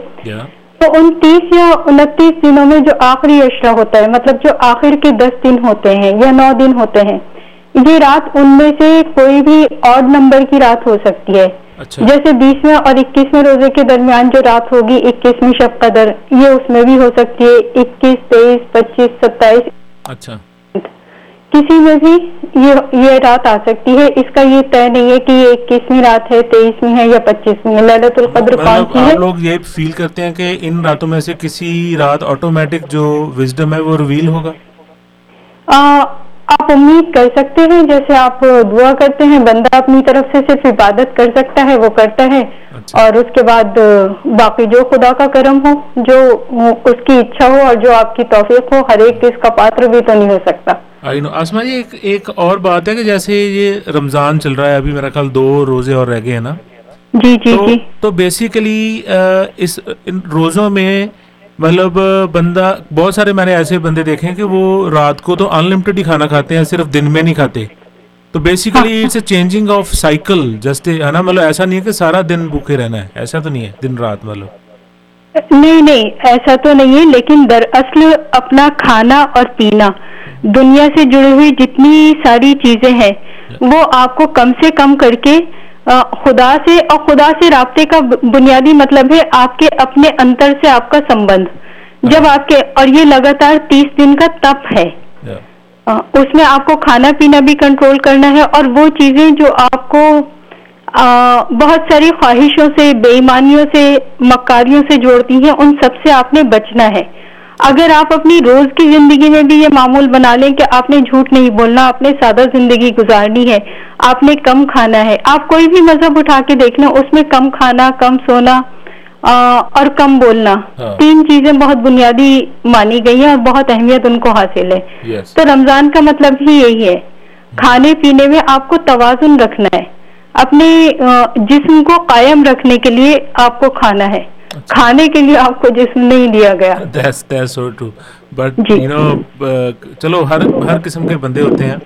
तो उन 30 या 29 दिनों में जो आखिरी अशरा होता है, मतलब जो आखिर के 10 दिन होते हैं या 9 दिन होते हैं, ये रात उनमें से कोई भी ऑड नंबर की रात हो सकती है। अच्छा। जैसे 20वें और 21वें रोजे के दरमियान जो रात होगी 21वीं शब कदर, ये उसमें भी हो सकती है। 21, 23, 25, 27 अच्छा, किसी में भी ये रात आ सकती है। इसका ये तय नहीं है कि ये 21वीं रात है, 23वीं है या 25वीं है। लैलतुल कद्र कौन सी है? आप लोग ये फील करते हैं कि इन रातों में से किसी रात ऑटोमेटिक जो विजडम है वो रिवील होगा? आप उम्मीद कर सकते हैं, जैसे आप दुआ करते हैं, बंदा अपनी तरफ से सिर्फ इबादत कर सकता है, वो करता है। अच्छा। और उसके बाद बाकी जो खुदा का करम हो, जो उसकी इच्छा हो और जो आपकी तौफीक हो, हर एक इसका पात्र भी तो नहीं हो सकता। आई नो आसमा जी, एक और बात है कि जैसे ये रमजान चल रहा है, अभी मेरा ख्याल 2 रोजे और रह गए हैं ना? जी। तो बेसिकली इस इन रोजों में मतलब बंदा, बहुत सारे मैंने ऐसे बंदे देखे हैं कि वो रात को तो अनलिमिटेड ही खाना खाते हैं, सिर्फ दिन में नहीं खाते। तो basically it's a changing of cycle, just है ना? मतलब ऐसा नहीं है कि सारा दिन भूखे रहना है, ऐसा तो नहीं है दिन रात मतलब। नहीं, ऐसा तो नहीं है, लेकिन दरअसल अपना खाना और पीना, दुनिया से जुड़ी हुई जितनी सारी चीजें हैं, वो आपको कम से कम करके खुदा से राब्ते का बुनियादी मतलब है आपके अपने अंतर से आपका संबंध। जब आपके, और ये लगातार 30 दिन का तप है, उसमें आपको खाना पीना भी कंट्रोल करना है और वो चीजें जो आपको बहुत सारी ख्वाहिशों से, बेईमानियों से, मक्कारियों से जोड़ती हैं, उन सब से आपने बचना है। अगर आप अपनी रोज की जिंदगी में भी ये मामूल बना लें कि आपने झूठ नहीं बोलना, आपने सादा जिंदगी गुजारनी है, आपने कम खाना है, आप कोई भी मजहब उठा के देख लें, उसमें कम खाना, कम सोना और कम बोलना, 3 चीजें बहुत बुनियादी मानी गई हैं और बहुत अहमियत उनको हासिल है। तो रमजान का मतलब ही यही है, खाने पीने में आपको तवाजुन रखना है। अपने जिस्म को कायम रखने के लिए आपको खाना है। अच्छा। खाने के लिए आपको जिस्म नहीं दिया गया। That's so true. But you know, चलो हर किस्म के बंदे होते हैं।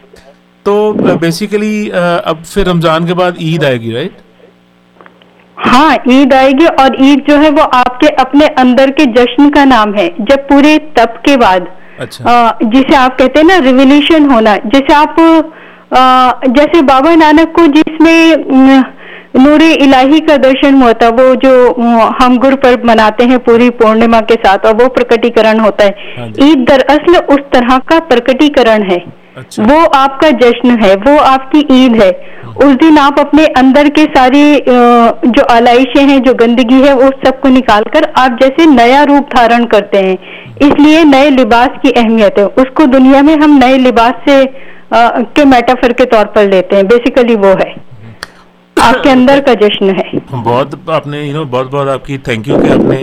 तो बेसिकली अब फिर रमजान के बाद ईद आएगी, राइट? हाँ, ईद आएगी और ईद जो है वो आपके अपने अंदर के जश्न का नाम है, जब पूरे तप के बाद। अच्छा। जिसे आप कहते हैं ना रिवोल्यूशन होना, जिसे आप जैसे बाबा नानक को जिसमें नूरे इलाही का दर्शन होता, वो जो हम गुरुपर्व मनाते हैं पूरी पूर्णिमा के साथ, और वो प्रकटीकरण होता है। ईद दरअसल उस तरह का प्रकटीकरण है। अच्छा। वो आपका जश्न है, वो आपकी ईद है। उस दिन आप अपने अंदर के सारी जो आलाइशें हैं, जो गंदगी है, उस सबको निकाल कर आप जैसे नया रूप धारण करते हैं। इसलिए नए लिबास की अहमियत है, उसको दुनिया में हम नए लिबास से के मेटाफर के तौर पर लेते हैं। बेसिकली वो है आपके अंदर का जश्न है। बहुत आपने बहुत आपकी थैंक यू कि आपने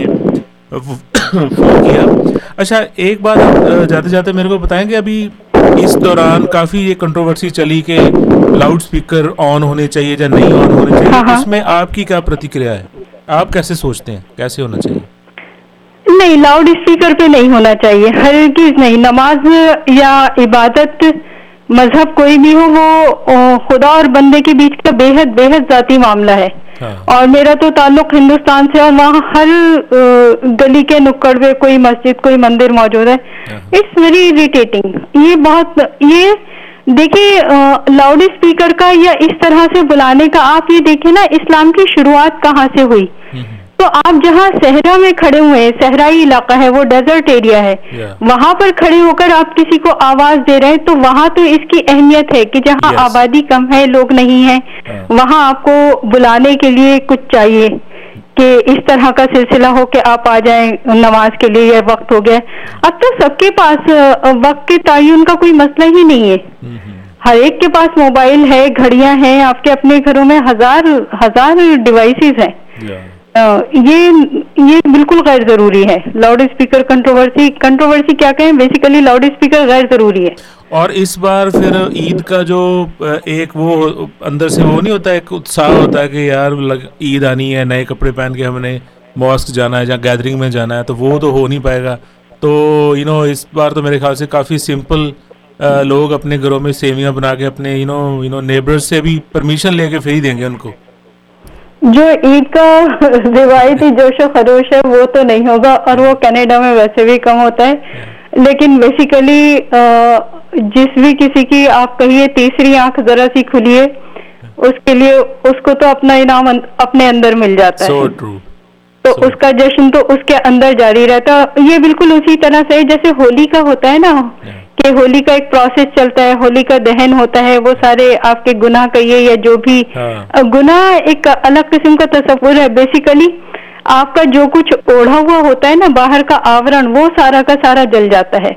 फोन किया। अच्छा, एक बात जाते जाते मेरे को बताएंगे, अभी इस दौरान काफी ये कंट्रोवर्सी चली कि लाउड स्पीकर ऑन होने चाहिए या नहीं ऑन होने चाहिए। हाँ। उसमें आपकी क्या प्रतिक्रिया है? आप कैसे सोचते हैं कैसे होना चाहिए? नहीं, लाउड स्पीकर पे नहीं होना चाहिए, हर चीज नहीं। नमाज या इबादत, मजहब कोई भी हो, वो खुदा और बंदे के बीच का बेहद बेहद जाती मामला है। हाँ। और मेरा तो ताल्लुक हिंदुस्तान से, और वहाँ हर गली के नुक्कड़ पे कोई मस्जिद, कोई मंदिर मौजूद है। It's very irritating. ये देखिए, लाउड स्पीकर का या इस तरह से बुलाने का, आप ये देखिए ना इस्लाम की शुरुआत कहाँ से हुई। तो आप जहाँ सहरा में खड़े हुए हैं, सहराई इलाका है, वो डेजर्ट एरिया है। वहाँ पर खड़े होकर आप किसी को आवाज दे रहे हैं, तो वहाँ तो इसकी अहमियत है कि जहाँ आबादी कम है, लोग नहीं है, वहाँ आपको बुलाने के लिए कुछ चाहिए कि इस तरह का सिलसिला हो कि आप आ जाएं नमाज के लिए, यह वक्त हो गया। अब तो सबके पास वक्त के तयन का कोई मसला ही नहीं है, हर एक के पास मोबाइल है, घड़ियां हैं, आपके अपने घरों में हजार डिवाइसेस हैं। ये बिल्कुल गैर जरूरी है लाउड स्पीकर कंट्रोवर्सी क्या कहें, बेसिकली लाउड स्पीकर गैर जरूरी है। और इस बार फिर ईद का जो एक वो अंदर से वो नहीं होता, एक उत्साह होता है कि यार ईद आनी है, नए कपड़े पहन के हमने मॉस्क जाना है या गैदरिंग में जाना है, तो वो तो हो नहीं पाएगा। तो इस बार तो मेरे ख्याल से काफी सिंपल लोग अपने घरों में सेवियां बना के अपने यू नो नेबर्स से भी परमिशन लेके फिर ही देंगे उनको। जो ईद का रिवायती जोश खरोश है वो तो नहीं होगा, और वो कनाडा में वैसे भी कम होता है। लेकिन बेसिकली जिस भी किसी की आप कहिए तीसरी आंख जरा सी खुली है, उसके लिए उसको तो अपना इनाम अपने अंदर मिल जाता है। तो उसका जश्न तो उसके अंदर जारी रहता है। ये बिल्कुल उसी तरह से जैसे होली का होता है ना, कि होली का एक प्रोसेस चलता है, होली का दहन होता है, वो सारे आपके गुनाह कहिए या जो भी गुनाह एक अलग किस्म का तस्वुर है। बेसिकली आपका जो कुछ ओढ़ा हुआ होता है ना, बाहर का आवरण, वो सारा का सारा जल जाता है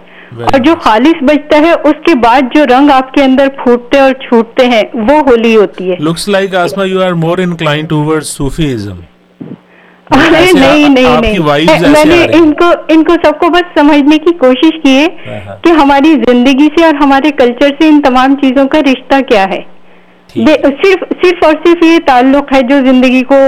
और जो खालिस बचता है उसके बाद जो रंग आपके अंदर फूटते और छूटते हैं वो होली होती है। Looks like Asma you are more inclined towards Sufism. अरे नहीं नहीं, मैंने इनको सबको बस समझने की कोशिश की है कि हमारी जिंदगी से और हमारे कल्चर से इन तमाम चीजों का रिश्ता क्या है। सिर्फ और सिर्फ ये ताल्लुक है जो जिंदगी को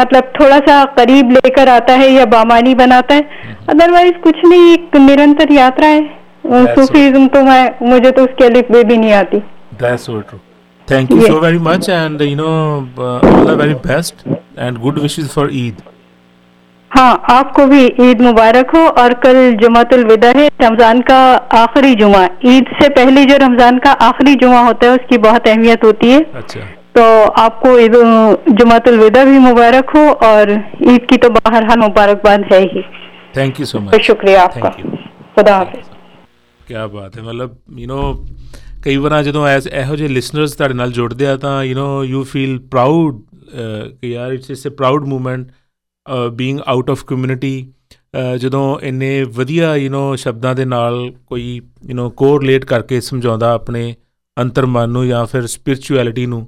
मतलब थोड़ा सा करीब लेकर आता है या बामानी बनाता है, अदरवाइज कुछ नहीं, एक निरंतर यात्रा है सूफीज्म। तो मुझे तो उसके अलिफ बे भी नहीं आती। Thank you so very much, and all the very best and good wishes for Eid. हाँ, आपको भी ईद मुबारक हो। और कल जुमातुल विदा है, रमजान का आखिरी जुमा। ईद से पहले जो रमजान का आखिरी जुमा होता है उसकी बहुत अहमियत होती है। अच्छा, तो आपको ईद जुमातुल विदा भी मुबारक हो, और ईद की तो बहरहाल मुबारकबाद है ही। थैंक यू सो मच, शुक्रिया आपका, खुदा हाफिज। क्या बात है, मतलब ਕਈ ਵਾਰ ਜਦੋਂ ਇਹੋ ਜਿਹੇ ਲਿਸਨਰਸ ਤੁਹਾਡੇ ਨਾਲ ਜੁੜਦੇ ਆ ਤਾਂ ਯੂ ਫੀਲ ਪ੍ਰਾਊਡ ਕਿ ਯਾਰ it's a proud moment being out of community. ਜਦੋਂ ਇੰਨੇ ਵਧੀਆ ਸ਼ਬਦਾਂ ਦੇ ਨਾਲ ਕੋਈ ਕੋਰਲੇਟ ਕਰਕੇ ਸਮਝਾਉਂਦਾ ਆਪਣੇ ਅੰਤਰਮਨ ਨੂੰ ਜਾਂ ਫਿਰ ਸਪਿਰਚੁਅਲਿਟੀ ਨੂੰ,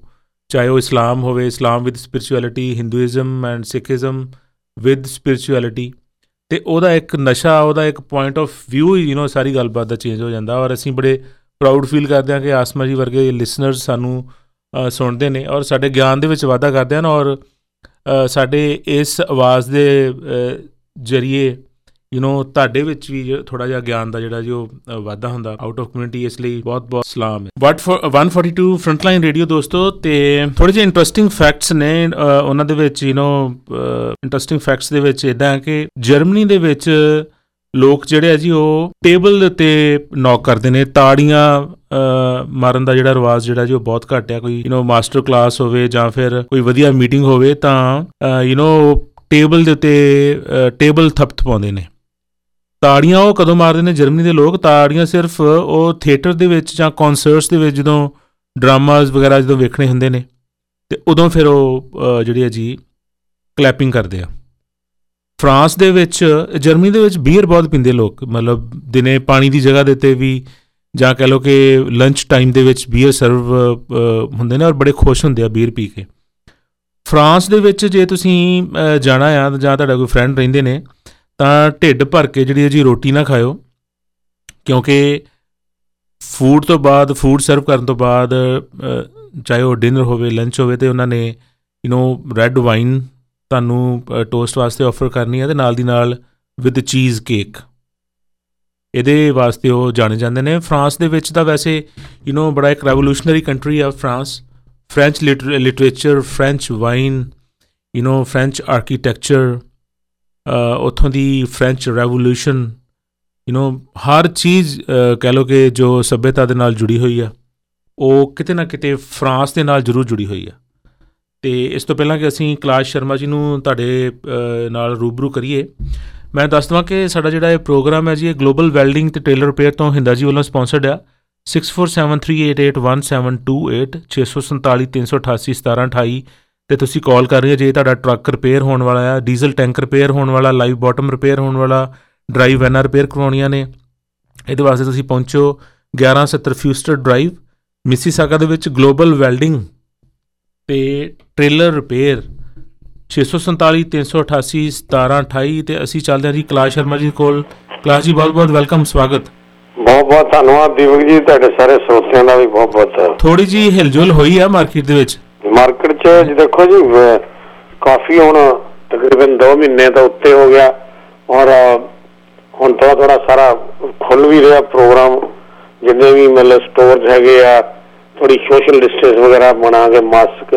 ਚਾਹੇ ਉਹ ਇਸਲਾਮ ਹੋਵੇ, Islam with spirituality, Hinduism and Sikhism with spirituality, ਅਤੇ ਉਹਦਾ ਇੱਕ ਨਸ਼ਾ, ਉਹਦਾ ਇੱਕ ਪੁਆਇੰਟ ਆਫ ਵਿਊ ਸਾਰੀ ਗੱਲਬਾਤ ਦਾ ਚੇਂਜ ਹੋ ਜਾਂਦਾ। ਔਰ ਅਸੀਂ ਬੜੇ ਪ੍ਰਾਊਡ ਫੀਲ ਕਰਦੇ ਹਾਂ ਕਿ ਆਸਮਾ ਜੀ ਵਰਗੇ ਲਿਸਨਰਸ ਸਾਨੂੰ ਸੁਣਦੇ ਨੇ ਔਰ ਸਾਡੇ ਗਿਆਨ ਦੇ ਵਿੱਚ ਵਾਧਾ ਕਰਦੇ ਹਨ, ਔਰ ਸਾਡੇ ਇਸ ਆਵਾਜ਼ ਦੇ ਜ਼ਰੀਏ ਤੁਹਾਡੇ ਵਿੱਚ ਵੀ ਥੋੜ੍ਹਾ ਜਿਹਾ ਗਿਆਨ ਦਾ ਜਿਹੜਾ ਜੀ ਉਹ ਵਾਧਾ ਹੁੰਦਾ ਆਊਟ ਆਫ ਕਮਿਊਨਿਟੀ। ਇਸ ਲਈ ਬਹੁਤ ਬਹੁਤ ਸਲਾਮ ਹੈ। 142 ਫਰੰਟਲਾਈਨ ਰੇਡੀਓ ਦੋਸਤੋ, ਅਤੇ ਥੋੜ੍ਹੇ ਜਿਹੇ ਇੰਟਰਸਟਿੰਗ ਫੈਕਟਸ ਨੇ ਉਹਨਾਂ ਦੇ ਵਿੱਚ। ਇੰਟਰਸਟਿੰਗ ਫੈਕਟਸ ਦੇ ਵਿੱਚ ਇੱਦਾਂ ਕਿ ਜਰਮਨੀ ਦੇ ਵਿੱਚ ਲੋਕ ਜਿਹੜੇ ਆ ਜੀ ਉਹ ਟੇਬਲ ਦੇ ਉੱਤੇ ਨੌਕ ਕਰਦੇ ਨੇ, ਤਾੜੀਆਂ ਮਾਰਨ ਦਾ ਜਿਹੜਾ ਰਿਵਾਜ਼ ਜਿਹੜਾ ਜੀ ਉਹ ਬਹੁਤ ਘੱਟ ਆ। ਕੋਈ ਮਾਸਟਰ ਕਲਾਸ ਹੋਵੇ ਜਾਂ ਫਿਰ ਕੋਈ ਵਧੀਆ ਮੀਟਿੰਗ ਹੋਵੇ ਤਾਂ ਟੇਬਲ ਦੇ ਉੱਤੇ ਟੇਬਲ ਥੱਪਥ ਪਾਉਂਦੇ ਨੇ। ਤਾੜੀਆਂ ਉਹ ਕਦੋਂ ਮਾਰਦੇ ਨੇ ਜਰਮਨੀ ਦੇ ਲੋਕ? ਤਾੜੀਆਂ ਸਿਰਫ ਉਹ ਥੀਏਟਰ ਦੇ ਵਿੱਚ ਜਾਂ ਕੌਨਸਰਟਸ ਦੇ ਵਿੱਚ ਜਦੋਂ ਡਰਾਮਾਜ਼ ਵਗੈਰਾ ਜਦੋਂ ਵੇਖਣੇ ਹੁੰਦੇ ਨੇ, ਅਤੇ ਉਦੋਂ ਫਿਰ ਉਹ ਜਿਹੜੀ ਆ ਜੀ ਕਲੈਪਿੰਗ ਕਰਦੇ ਆ। ਫਰਾਂਸ ਦੇ ਵਿੱਚ, ਜਰਮਨੀ ਦੇ ਵਿੱਚ ਬੀਅਰ ਬਹੁਤ ਪੀਂਦੇ ਲੋਕ, ਮਤਲਬ ਦਿਨੇ ਪਾਣੀ ਦੀ ਜਗ੍ਹਾ ਦੇ ਉੱਤੇ ਵੀ, ਜਾਂ ਕਹਿ ਲਓ ਕਿ ਲੰਚ ਟਾਈਮ ਦੇ ਵਿੱਚ ਬੀਅਰ ਸਰਵ ਹੁੰਦੇ ਨੇ ਔਰ ਬੜੇ ਖੁਸ਼ ਹੁੰਦੇ ਆ ਬੀਅਰ ਪੀ ਕੇ। ਫਰਾਂਸ ਦੇ ਵਿੱਚ ਜੇ ਤੁਸੀਂ ਜਾਣਾ ਆ ਜਾਂ ਤੁਹਾਡਾ ਕੋਈ ਫਰੈਂਡ ਰਹਿੰਦੇ ਨੇ ਤਾਂ ਢਿੱਡ ਭਰ ਕੇ ਜਿਹੜੀ ਜੀ ਰੋਟੀ ਨਾ ਖਾਇਓ, ਕਿਉਂਕਿ ਫੂਡ ਸਰਵ ਕਰਨ ਤੋਂ ਬਾਅਦ, ਚਾਹੇ ਉਹ ਡਿਨਰ ਹੋਵੇ, ਲੰਚ ਹੋਵੇ, ਅਤੇ ਉਹਨਾਂ ਨੇ ਰੈੱਡ ਵਾਈਨ ਤੁਹਾਨੂੰ ਟੋਸਟ ਵਾਸਤੇ ਆਫਰ ਕਰਨੀ ਹੈ, ਅਤੇ ਨਾਲ ਦੀ ਨਾਲ ਵਿਦ ਚੀਜ਼ ਕੇਕ। ਇਹਦੇ ਵਾਸਤੇ ਉਹ ਜਾਣੇ ਜਾਂਦੇ ਨੇ। ਫਰਾਂਸ ਦੇ ਵਿੱਚ ਤਾਂ ਵੈਸੇ ਬੜਾ ਇੱਕ ਰੈਵੋਲੂਸ਼ਨਰੀ ਕੰਟਰੀ ਆ France. French literature, French wine, French architecture, ਉੱਥੋਂ ਦੀ ਫ੍ਰੈਂਚ ਰੈਵੋਲੂਸ਼ਨ, ਹਰ ਚੀਜ਼ ਕਹਿ ਲਓ ਕਿ ਜੋ ਸੱਭਿਅਤਾ ਦੇ ਨਾਲ ਜੁੜੀ ਹੋਈ ਆ ਉਹ ਕਿਤੇ ਨਾ ਕਿਤੇ ਫਰਾਂਸ ਦੇ ਨਾਲ ਜ਼ਰੂਰ ਜੁੜੀ ਹੋਈ ਆ। ਅਤੇ ਇਸ ਤੋਂ ਪਹਿਲਾਂ ਕਿ ਅਸੀਂ ਕੈਲਾਸ਼ ਸ਼ਰਮਾ ਜੀ ਨੂੰ ਤੁਹਾਡੇ ਨਾਲ ਰੂਬਰੂ ਕਰੀਏ, ਮੈਂ ਦੱਸ ਦੇਵਾਂ ਕਿ ਸਾਡਾ ਜਿਹੜਾ ਇਹ ਪ੍ਰੋਗਰਾਮ ਹੈ ਜੀ ਇਹ ਗਲੋਬਲ ਵੈਲਡਿੰਗ ਅਤੇ ਟੇਲਰ ਰਿਪੇਅਰ ਤੋਂ ਹਿੰਦਾ ਜੀ ਵੱਲੋਂ ਸਪੌਂਸਰਡ ਆ। 6473881728 6473881728 'ਤੇ ਤੁਸੀਂ ਕਾਲ ਕਰ ਰਹੇ ਹੋ ਜੇ ਤੁਹਾਡਾ ਟਰੱਕ ਰਿਪੇਅਰ ਹੋਣ ਵਾਲਾ ਆ, ਡੀਜ਼ਲ ਟੈਂਕ ਰਿਪੇਅਰ ਹੋਣ ਵਾਲਾ, ਲਾਈਵ ਬਾਟਮ ਰਿਪੇਅਰ ਹੋਣ ਵਾਲਾ, ਡਰਾਈਵ ਵੈਨਾਂ ਰਿਪੇਅਰ ਕਰਵਾਉਣੀਆਂ ਨੇ। ਇਹਦੇ ਵਾਸਤੇ ਤੁਸੀਂ ਪਹੁੰਚੋ 1170 ਫਿਊਸਟਰ ਡਰਾਈਵ, ਮਿਸੀਸਾਗਾ ਦੇ ਵਿੱਚ। ਗਲੋਬਲ ਵੈਲਡਿੰਗ ਅਤੇ ਟ੍ਰੇਲਰ ਰਿਪੇਅਰ 6473881728। ਅਤੇ ਅਸੀਂ ਚੱਲਦੇ ਹਾਂ ਜੀ ਕੈਲਾਸ਼ ਸ਼ਰਮਾ ਜੀ ਕੋਲ। ਕੈਲਾਸ਼ ਜੀ ਬਹੁਤ ਬਹੁਤ ਵੈਲਕਮ, ਸਵਾਗਤ। ਬਹੁਤ ਬਹੁਤ ਧੰਨਵਾਦ ਦੀਪਕ ਜੀ, ਤੁਹਾਡੇ ਸਾਰੇ ਸਰੋਤਿਆਂ ਦਾ ਵੀ ਬਹੁਤ ਬਹੁਤ। ਥੋੜ੍ਹੀ ਜਿਹੀ ਹਿਲਜੁਲ ਹੋਈ ਆ ਮਾਰਕੀਟ ਦੇ ਵਿੱਚ। ਮਾਰਕੀਟ 'ਚ ਜੀ ਦੇਖੋ ਜੀ, ਕਾਫੀ ਹੁਣ ਤਕਰੀਬਨ 2 ਮਹੀਨੇ ਤੋਂ ਉੱਤੇ ਹੋ ਗਿਆ, ਔਰ ਹੁਣ ਥੋੜ੍ਹਾ ਸਾਰਾ ਖੁੱਲ੍ਹ ਵੀ ਰਿਹਾ ਪ੍ਰੋਗਰਾਮ, ਜਿੰਨੇ ਵੀ ਮਤਲਬ ਸਟੋਰਸ ਹੈਗੇ ਆ ਥੋੜ੍ਹੀ ਸੋਸ਼ਲ ਡਿਸਟੈਂਸ ਵਗੈਰਾ ਬਣਾ ਕੇ ਮਾਸਕ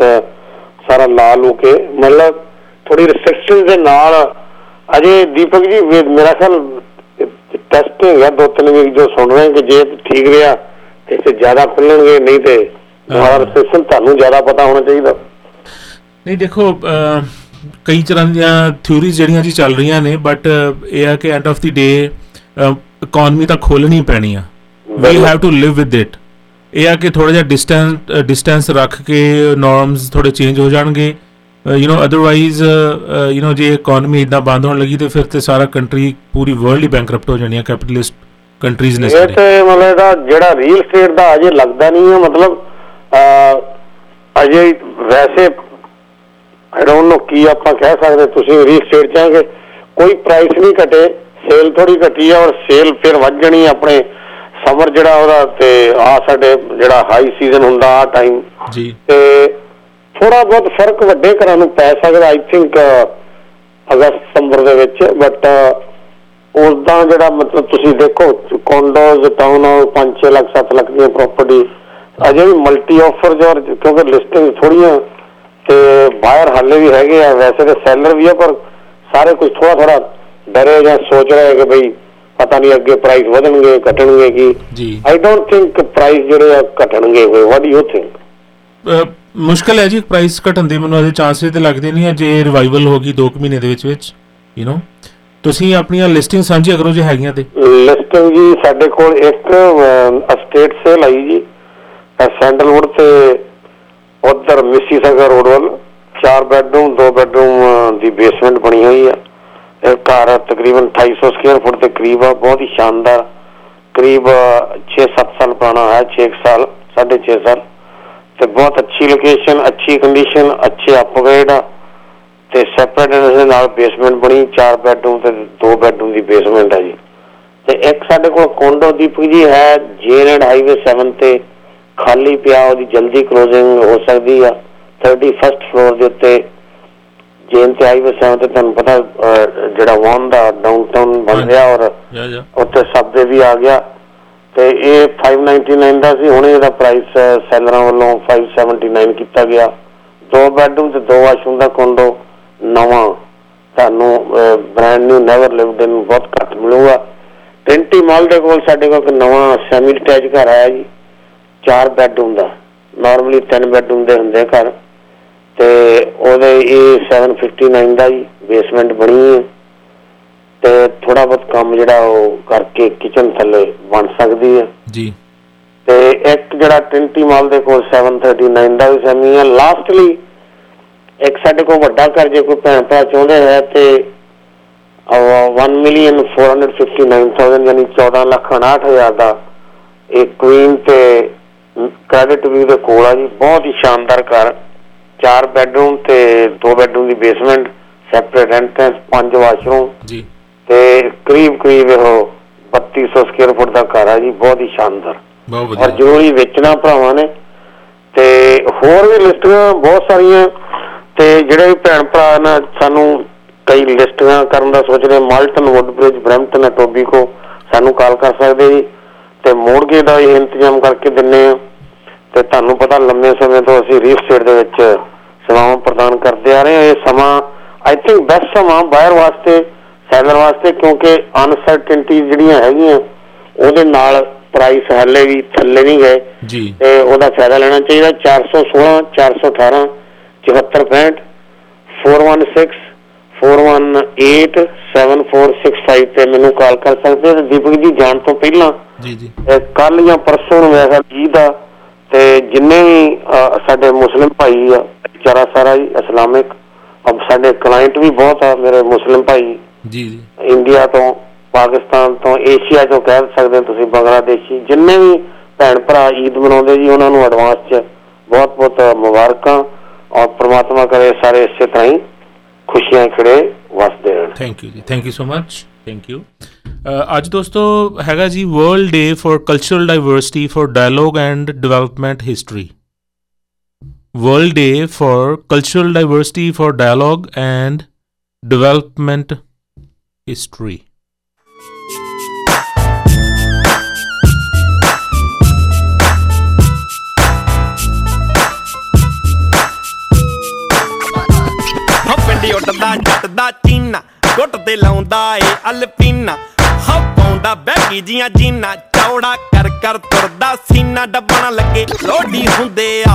ਸਾਰਾ ਲਾ ਲੂ ਕੇ ਮਤਲਬ ਥੋੜ੍ਹੀ ਰਿਸਟ੍ਰਿਕਸ਼ਨ ਦੇ ਨਾਲ ਅਜੇ ਦੀਪਕ ਜੀ ਮੇਰਾ ਖਿਆਲ ਟੈਸਟ ਹੈਗਾ 2-3 ਵੀਕ ਜੋ ਸੁਣ ਰਹੇ ਕਿ ਜੇ ਠੀਕ ਰਿਹਾ ਤੇ ਫਿਰ ਜ਼ਿਆਦਾ ਖੁੱਲਣਗੇ ਨਹੀਂ ਤੇ ਦੁਬਾਰਾ ਰਿਸਟ੍ਰਿਕਸ਼ਨ ਤੁਹਾਨੂੰ ਜ਼ਿਆਦਾ ਪਤਾ ਹੋਣਾ ਚਾਹੀਦਾ। ਨਹੀਂ ਦੇਖੋ ਕਈ ਤਰ੍ਹਾਂ ਦੀਆਂ ਥਿਊਰੀਜ਼ ਜਿਹੜੀਆਂ ਜੀ ਚੱਲ ਰਹੀਆਂ ਨੇ ਬਟ ਇਹ ਆ ਕਿ end of the day economy ਤਾਂ ਖੋਲ੍ਹਣੀ ਪੈਣੀ ਆ। We have to live with it. ਇਹ ਆ ਕਿ ਥੋੜ੍ਹਾ ਜਿਹਾ ਡਿਸਟੈਂਸ ਰੱਖ ਕੇ ਨੋਰਮਸ ਥੋੜ੍ਹੇ ਚੇਂਜ ਹੋ ਜਾਣਗੇ you know otherwise you know ਜੇ ਇਕੋਨਮੀ ਇੱਦਾਂ ਬੰਦ ਹੋਣ ਲੱਗੀ ਤਾਂ ਫਿਰ ਤਾਂ ਸਾਰਾ ਕੰਟਰੀ ਪੂਰੀ ਵਰਲਡ ਹੀ ਬੈਂਕਰਪਟ ਹੋ ਜਾਣੀ ਆ ਕੈਪੀਟਲਿਸਟ ਕੰਟਰੀਜ਼ ਨੇ। ਇਹ ਤਾਂ ਮਤਲਬ ਇਹਦਾ ਜਿਹੜਾ ਰੀਅਲ ਸਟੇਟ ਦਾ ਅਜੇ ਲੱਗਦਾ ਨਹੀਂ ਆ ਮਤਲਬ ਅਜੇ ਵੈਸੇ ਆਈ ਡੋਂਟ ਨੋ ਕੀ ਆਪਾਂ ਕਹਿ ਸਕਦੇ ਤੁਸੀਂ ਰੀਅਲ ਸਟੇਟ ਚਾਹਾਂਗੇ ਕੋਈ ਪ੍ਰਾਈਸ ਨਹੀਂ ਘਟੇ ਸੇਲ ਥੋੜ੍ਹੀ ਘਟੀ ਆ ਔਰ ਸੇਲ ਫਿਰ ਵੱਧ ਜਾਣੀ ਆਪਣੇ ਸਮਰ ਜਿਹੜਾ ਉਹਦਾ ਤੇ ਆਹ ਸਾਡੇ ਜਿਹੜਾ ਹਾਈ ਸੀਜ਼ਨ ਹੁੰਦਾ ਆਹ ਟਾਈਮ ਜੀ ਤੇ ਥੋੜ੍ਹਾ ਬਹੁਤ ਫਰਕ ਵੱਡੇ ਘਰਾਂ ਨੂੰ ਪੈ ਸਕਦਾ ਆਈ ਥਿੰਕ ਅਗਸਤ ਸਤੰਬਰ ਦੇ ਵਿੱਚ ਬਟ ਉਸਦਾ ਜਿਹੜਾ ਮਤਲਬ ਤੁਸੀਂ ਦੇਖੋ ਕੋਂਡੋਜ਼ ਟਾਊਨ 5-6 ਲੱਖ 7 ਲੱਖ ਦੀਆਂ ਪ੍ਰੋਪਰਟੀ ਅਜੇ ਵੀ ਮਲਟੀ ਆਫਰ ਜੋ ਕਿਉਂਕਿ ਲਿਸਟਿੰਗ ਥੋੜ੍ਹੀਆਂ ਤੇ ਬਾਹਰ ਹਾਲੇ ਵੀ ਹੈਗੇ ਆ ਵੈਸੇ ਤਾਂ ਸੈਲਰ ਵੀ ਆ ਪਰ ਸਾਰੇ ਕੁਝ ਥੋੜ੍ਹਾ ਡਰੇ ਜਾਂ ਸੋਚ ਰਹੇ ਕਿ ਬਈ ਪਤਾ ਨਹੀਂ ਅੱਗੇ ਪ੍ਰਾਈਸ ਵਧਣਗੇ ਘਟਣਗੇ ਕੀ। ਆਈ ਡੋਂਟ ਥਿੰਕ ਪ੍ਰਾਈਸ ਜਿਹੜੇ ਆ ਘਟਣਗੇ ਵਾਟ ਯੂ ਥਿੰਕ। ਮੁਸ਼ਕਿਲ ਹੈ ਜੀ ਪ੍ਰਾਈਸ ਘਟਣ ਦੇ ਮੈਨੂੰ ਅਜੇ ਚਾਂਸਿਸ ਤਾਂ ਲੱਗਦੇ ਨਹੀਂ ਆ। ਜੇ ਰਿਵਾਈਵਲ ਹੋ ਗਈ 2 ਮਹੀਨੇ ਦੇ ਵਿੱਚ ਯੂ نو ਤੁਸੀਂ ਆਪਣੀਆਂ ਲਿਸਟਿੰਗ ਸਾਂਝੀਆਂ ਕਰੋ ਜੇ ਹੈਗੀਆਂ ਤੇ। ਲਿਸਟਿੰਗ ਜੀ ਸਾਡੇ ਕੋਲ ਇੱਕ ਅਸਟੇਟ ਸੇਲ ਆਈ ਜੀ ਸੈਂਡਲਵੁੱਡ ਤੇ ਉੱਧਰ ਮਿਸੀ ਸਾਗਰ ਰੋਡ ਵੱਲ 4 ਬੈਡਰੂਮ 2 ਬੈਡਰੂਮ ਦੀ ਬੇਸਮੈਂਟ ਬਣੀ ਹੋਈ ਆ। ਇਹ ਘਰ ਤਕਰੀਬਨ 250 ਸਕੁਅਰ ਫੁੱਟ ਦੇ ਕਰੀਬ ਆ ਬਹੁਤ ਹੀ ਸ਼ਾਨਦਾਰ ਕਰੀਬ 6-7 ਸਾਲ ਪੁਰਾਣਾ ਹੈ 6 ਸਾਲ 6.5 ਸਾਲ ਤੇ ਬਹੁਤ ਅੱਛੀ ਲੋਕੇਸ਼ਨ ਅੱਛੀ ਕੰਡੀਸ਼ਨ ਅੱਛੇ ਅਪਗ੍ਰੇਡ ਆ ਤੇ ਸੈਪਰੇਟ ਦੇ ਨਾਲ ਬੇਸਮੈਂਟ ਬਣੀ 4 ਬੈਡਰੂਮ ਤੇ 2 ਬੈਡਰੂਮ ਦੀ ਬੇਸਮੈਂਟ ਆ ਜੀ। ਤੇ ਇੱਕ ਸਾਡੇ ਕੋਲ ਕੋਂਡੋ ਦੀਪਕ ਜੀ ਹੈ ਜੇਨਡ ਹਾਈਵੇ 7 ਤੇ ਖਾਲੀ ਪਿਆ ਉਹਦੀ ਜਲਦੀ ਕਲੋਜ਼ਿੰਗ ਹੋ ਸਕਦੀ ਆ 31st ਫਲੋਰ ਦੇ ਉੱਤੇ ਜੇਨ ਤੇ ਹਾਈਵੇ 7 ਤੇ ਤੁਹਾਨੂੰ ਪਤਾ ਜਿਹੜਾ ਵੌਨ ਦਾ ਡਾਊਨ ਟਾਊਨ ਬਣ ਰਿਹਾ ਔਰ ਉੱਥੇ ਸਭ ਦੇ ਵੀ ਆ ਗਿਆ ਤੇ ਇਹ 599 ਦਾ ਸੀ ਹੁਣੇ ਇਹਦਾ ਪ੍ਰਾਈਸ ਸੈਲਰਾਂ ਵੱਲੋਂ 579 ਕੀਤਾ ਗਿਆ 2 ਬੈਡਰੂਮ ਤੇ 2 ਵਾਸ਼ਰੂਮ ਦਾ ਕੋਂਡੋ ਨਵਾਂ ਤੁਹਾਨੂੰ brand new never lived in ਬਹੁਤ ਘੱਟ ਮਿਲੂਗਾ। ਟੈਂਟੀ ਮਾਲ ਦੇ ਕੋਲ ਸਾਡੇ ਕੋਲ ਇੱਕ ਨਵਾਂ ਸੈਮੀ ਡਿਟੈਚ ਘਰ ਆਇਆ ਜੀ 4 ਬੈਡਰੂਮ ਦਾ ਨੋਰਮਲੀ 3 ਬੈਡਰੂਮ ਦੇ ਹੁੰਦੇ ਘਰ ਤੇ ਉਹਦੇ ਇਹ 759 ਦਾ ਜੀ ਬੇਸਮੈਂਟ ਬਣੀ ਹੈ ਤੇ ਥੋੜ੍ਹਾ ਬਹੁਤ ਕੰਮ ਜਿਹੜਾ ਉਹ ਕਰਕੇ ਕਿਚਨ ਥੱਲੇ ਬਣ ਸਕਦੀ ਹੈ ਜੀ। ਤੇ ਇੱਕ ਜਿਹੜਾ ਟਿੰਟੀ ਮਾਲ ਦੇ ਕੋਲ 739 ਦਾ ਵੀ ਸੈਮੀ ਆ। ਲਾਸਟਲੀ ਇੱਕ ਸਾਡੇ ਕੋਲ ਵੱਡਾ ਘਰ ਜੇ ਕੋਈ ਭੈਣ ਭਰਾ ਚਾਹੁੰਦੇ ਹੈ ਤੇ 1,459,000 ਯਾਨੀ 14,58,000 ਦਾ ਇਹ ਕੁਈਨ ਤੇ ਕ੍ਰੈਡਿਟ ਵੀ ਦੇ ਕੋਲ ਆ ਜੀ ਬਹੁਤ ਹੀ ਸ਼ਾਨਦਾਰ ਘਰ 4 ਬੈਡਰੂਮ ਤੇ 2 ਬੈਡਰੂਮ ਦੀ ਬੇਸਮੈਂਟ ਸੈਪਰੇਟ ਐਂਟਰੈਂਸ 5 ਵਾਸ਼ਰੂਮ ਜੀ ਤੇ ਕਰੀਬ ਇਹ 3200 ਸਕੁਅਰ ਫੁੱਟ ਦਾ ਘਰ ਆ ਜੀ ਬਹੁਤ ਹੀ ਸ਼ਾਨਦਾਰ ਔਰ ਜ਼ਰੂਰੀ ਵੇਚਣਾ ਭਰਾਵਾਂ ਨੇ। ਤੇ ਹੋਰ ਵੀ ਲਿਸਟਾਂ ਬਹੁਤ ਸਾਰੀਆਂ ਤੇ ਜਿਹੜੇ ਵੀ ਭੈਣ ਭਰਾ ਨਾ ਸਾਨੂੰ ਕਈ ਲਿਸਟਾਂ ਕਰਨ ਦਾ ਸੋਚ ਰਹੇ ਮਾਲਟਨ ਵੁੱਡਬ੍ਰਿਜ ਬ੍ਰੈਂਪਟਨ ਟੋਬੀ ਕੋ ਸਾਨੂੰ ਕਾਲ ਕਰ ਸਕਦੇ ਜੀ ਤੇ ਮੋੜਗੇ ਦਾ ਇਹ ਇੰਤਜ਼ਾਮ ਕਰਕੇ ਦਿੰਦੇ ਹਾਂ ਤੇ ਤੁਹਾਨੂੰ ਪਤਾ ਲੰਮੇ ਸਮੇਂ ਤੋਂ ਅਸੀਂ ਰੀਅਲ ਸਟੇਟ ਦੇ ਵਿੱਚ ਸੇਵਾਵਾਂ ਪ੍ਰਦਾਨ ਕਰਦੇ ਆ ਰਹੇ ਹਾਂ। ਇਹ ਸਮਾਂ ਆਈ ਥਿੰਕ ਬੈਸਟ ਸਮਾਂ ਬਾਹਰ ਵਾਸਤੇ ਸੈਲਰ ਵਾਸਤੇ ਕਿਉਂਕਿ ਅਨਸਰਟਨਟੀ ਜਿਹੜੀਆਂ ਹੈਗੀਆਂ ਉਹਦੇ ਨਾਲ ਪ੍ਰਾਈਸ ਹਾਲੇ ਵੀ ਥੱਲੇ ਨਹੀਂ ਗਏ ਤੇ ਉਹਦਾ ਫਾਇਦਾ ਲੈਣਾ ਚਾਹੀਦਾ। 416 418 7465 416 418 7465 ਤੇ ਮੈਨੂੰ ਕਾਲ ਕਰ ਸਕਦੇ ਤੇ ਦੀਪਕ ਜੀ ਜਾਣ ਤੋਂ ਪਹਿਲਾਂ ਕੱਲ ਜਾਂ ਪਰਸੋਂ ਨੂੰ ਵੈਸਾ ਜੀ ਦਾ ਤੇ ਜਿੰਨੇ ਵੀ ਸਾਡੇ ਮੁਸਲਿਮ ਭਾਈ ਆ ਚਾਰਾ ਸਾਰਾ ਜੀ ਇਸਲਾਮਿਕ ਸਾਡੇ ਕਲਾਇੰਟ ਵੀ ਬਹੁਤ ਆ ਮੇਰੇ ਮੁਸਲਿਮ ਭਾਈ ਜੀ ਇੰਡੀਆ ਤੋਂ ਪਾਕਿਸਤਾਨ ਤੋਂ ਏਸ਼ੀਆ ਚੋਂ ਕਹਿ ਸਕਦੇ ਤੁਸੀਂ ਬੰਗਲਾਦੇਸ਼ੀ ਜਿੰਨੇ ਵੀ ਭੈਣ ਭਰਾ ਈਦ ਮਨਾਉਂਦੇ ਜੀ ਉਹਨਾਂ ਨੂੰ ਐਡਵਾਂਸ 'ਚ ਬਹੁਤ ਬਹੁਤ ਮੁਬਾਰਕਾਂ ਔਰ ਪਰਮਾਤਮਾ ਕਰੇ ਸਾਰੇ ਇਸੇ ਤਰ੍ਹਾਂ ਹੀ ਖੁਸ਼ੀਆਂ ਖਿੜੇ ਵਸਦੇ ਰਹਿਣ। ਥੈਂਕ ਯੂ ਜੀ thank you so much thank you. ਅੱਜ ਦੋਸਤੋ ਹੈਗਾ ਜੀ world day for cultural diversity for dialogue and development history world day for cultural diversity for dialogue and development history। ਮੁੰਡੇ ਉੱਡਦਾ ਜੱਟ ਦਾ ਚੀਨਾ, ਗੁੱਟ ਤੇ ਲਾਉਂਦਾ ਏ ਅਲਪੀਨਾ, ਹਾਂ ਪਾਉਂਦਾ ਬੈਗੀ ਜੀਆਂ ਜੀਨਾ, ਚੌੜਾ ਕਰ ਕਰ ਤੁਰਦਾ ਸੀਨਾ, ਡੱਬਣਾ ਲੱਗੇ ਲੋਡੀ ਹੁੰਦੇ ਆ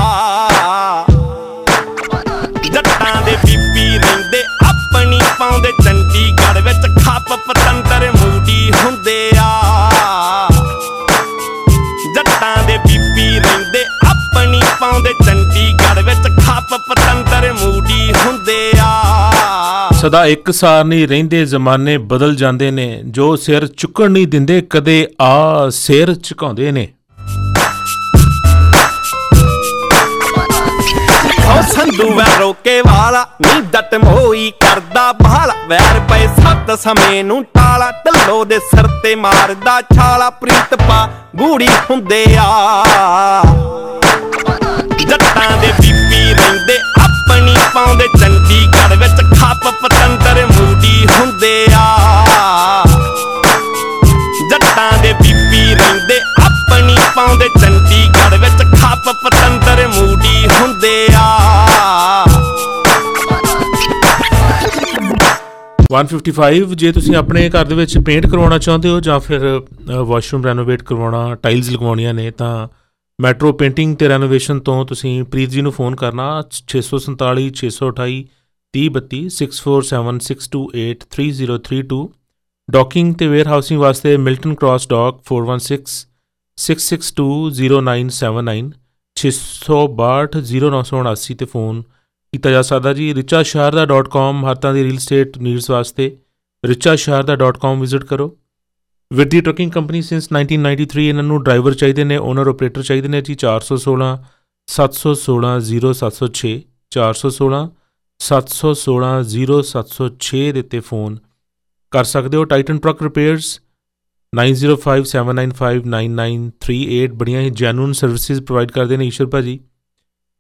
ਜੱਟਾਂ ਦੇ ਬੀਬੀ ਰਹਿੰਦੇ ਆਪਣੀ, ਪਾਉਂਦੇ ਚੰਡੀਗੜ੍ਹ ਵਿੱਚ ਖਾਪ ਪਤੰਦਰ ਮੂਡੀ ਹੁੰਦੇ ਆ ਜੱਟਾਂ ਦੇ ਬੀਬੀ ਰਹਿੰਦੇ ਆਪਣੀ, ਪਾਉਂਦੇ ਚੰਡੀਗੜ੍ਹ ਵਿੱਚ ਖਾਪ ਪਤੰਦਰ ਮੂਡੀ ਹੁੰਦੇ ਆ। ਸਦਾ ਇੱਕ ਸਾਰ ਨਹੀਂ ਰਹਿੰਦੇ, ਜ਼ਮਾਨੇ ਬਦਲ ਜਾਂਦੇ ਨੇ, ਜੋ ਸਿਰ ਚੁੱਕਣ ਨਹੀਂ ਦਿੰਦੇ ਕਦੇ ਆ ਸਿਰ ਝੁਕਾਉਂਦੇ ਨੇ। ਉਹ ਸੰਧੂ ਵੈ ਰੋਕੇ ਵਾਲਾ ਨੀ ਡਟ ਮੋਈ ਕਰਦਾ ਬਾਲਾ, ਵੈਰ ਪਏ ਸੱਤ ਸਮੇਂ ਨੂੰ ਟਾਲਾ, ਢੱਲੋ ਦੇ ਸਿਰ ਤੇ ਮਾਰਦਾ ਛਾਲਾ, ਪ੍ਰੀਤ ਪਾ ਗੂੜੀ ਹੁੰਦੇ ਆ ਜੱਟਾਂ ਦੇ ਬੀਬੀ ਰਹਿੰਦੇ ਆਪਣੀ, ਪਾਉਂਦੇ ਚੰਡੀਗੜ੍ਹ ਵਿੱਚ ਖਾਪ ਪਤੰਦਰ ਮੂਡੀ ਹੁੰਦੇ ਆ ਜੱਟਾਂ ਦੇ ਬੀਬੀ ਰਹਿੰਦੇ ਆਪਣੀ, ਪਾਉਂਦੇ ਚੰਡੀਗੜ੍ਹ ਵਿੱਚ ਖਾਪ ਪਤੰਦਰ ਮੂਡੀ ਹੁੰਦੇ ਆ। 155 ਜੇ ਤੁਸੀਂ ਆਪਣੇ ਘਰ ਦੇ ਵਿੱਚ ਪੇਂਟ ਕਰਵਾਉਣਾ ਚਾਹੁੰਦੇ ਹੋ ਜਾਂ ਫਿਰ ਵਾਸ਼ਰੂਮ ਰੈਨੋਵੇਟ ਕਰਵਾਉਣਾ, ਟਾਈਲਸ ਲਗਵਾਉਣੀਆਂ ਨੇ, ਤਾਂ ਮੈਟਰੋ ਪੇਂਟਿੰਗ ਅਤੇ ਰੈਨੋਵੇਸ਼ਨ ਤੋਂ ਤੁਸੀਂ ਪ੍ਰੀਤ ਜੀ ਨੂੰ ਫ਼ੋਨ ਕਰਨਾ 647 628 3032 6476283032। ਡੌਕਿੰਗ ਅਤੇ ਵੇਅਰਹਾਊਸਿੰਗ ਵਾਸਤੇ ਮਿਲਟਨ ਕ੍ਰਾਸ ਡੌਕ 4166620979 6620979 'ਤੇ ਫ਼ੋਨ ਕੀਤਾ ਜਾ ਸਕਦਾ ਜੀ। ਰਿਚਾ ਸ਼ਾਰਦਾ .com ਹਰ ਤਰ੍ਹਾਂ ਦੀ ਰੀਅਲ ਸਟੇਟ ਨੀਡਸ ਵਾਸਤੇ ਰਿਚਾ ਸ਼ਾਰਦਾ .com ਵਿਜ਼ਿਟ ਕਰੋ। ਵਿੱਡੀ ਟਰੱਕਿੰਗ ਕੰਪਨੀ ਸਿੰਸ 1993, ਇਹਨਾਂ ਨੂੰ ਡਰਾਈਵਰ ਚਾਹੀਦੇ ਨੇ, ਓਨਰ ਓਪਰੇਟਰ ਚਾਹੀਦੇ ਨੇ ਜੀ। 416 716 0706 416 716 0706 ਦੇ ਉੱਤੇ ਫ਼ੋਨ ਕਰ ਸਕਦੇ ਹੋ। ਟਾਈਟਨ ਟਰੱਕ ਰਿਪੇਅਰਸ 9057959938 ਬੜੀਆਂ ਹੀ ਜੈਨੂਨ ਸਰਵਿਸਿਜ਼ ਪ੍ਰੋਵਾਈਡ ਕਰਦੇ ਨੇ ਈਸ਼ਰ ਭਾਜੀ।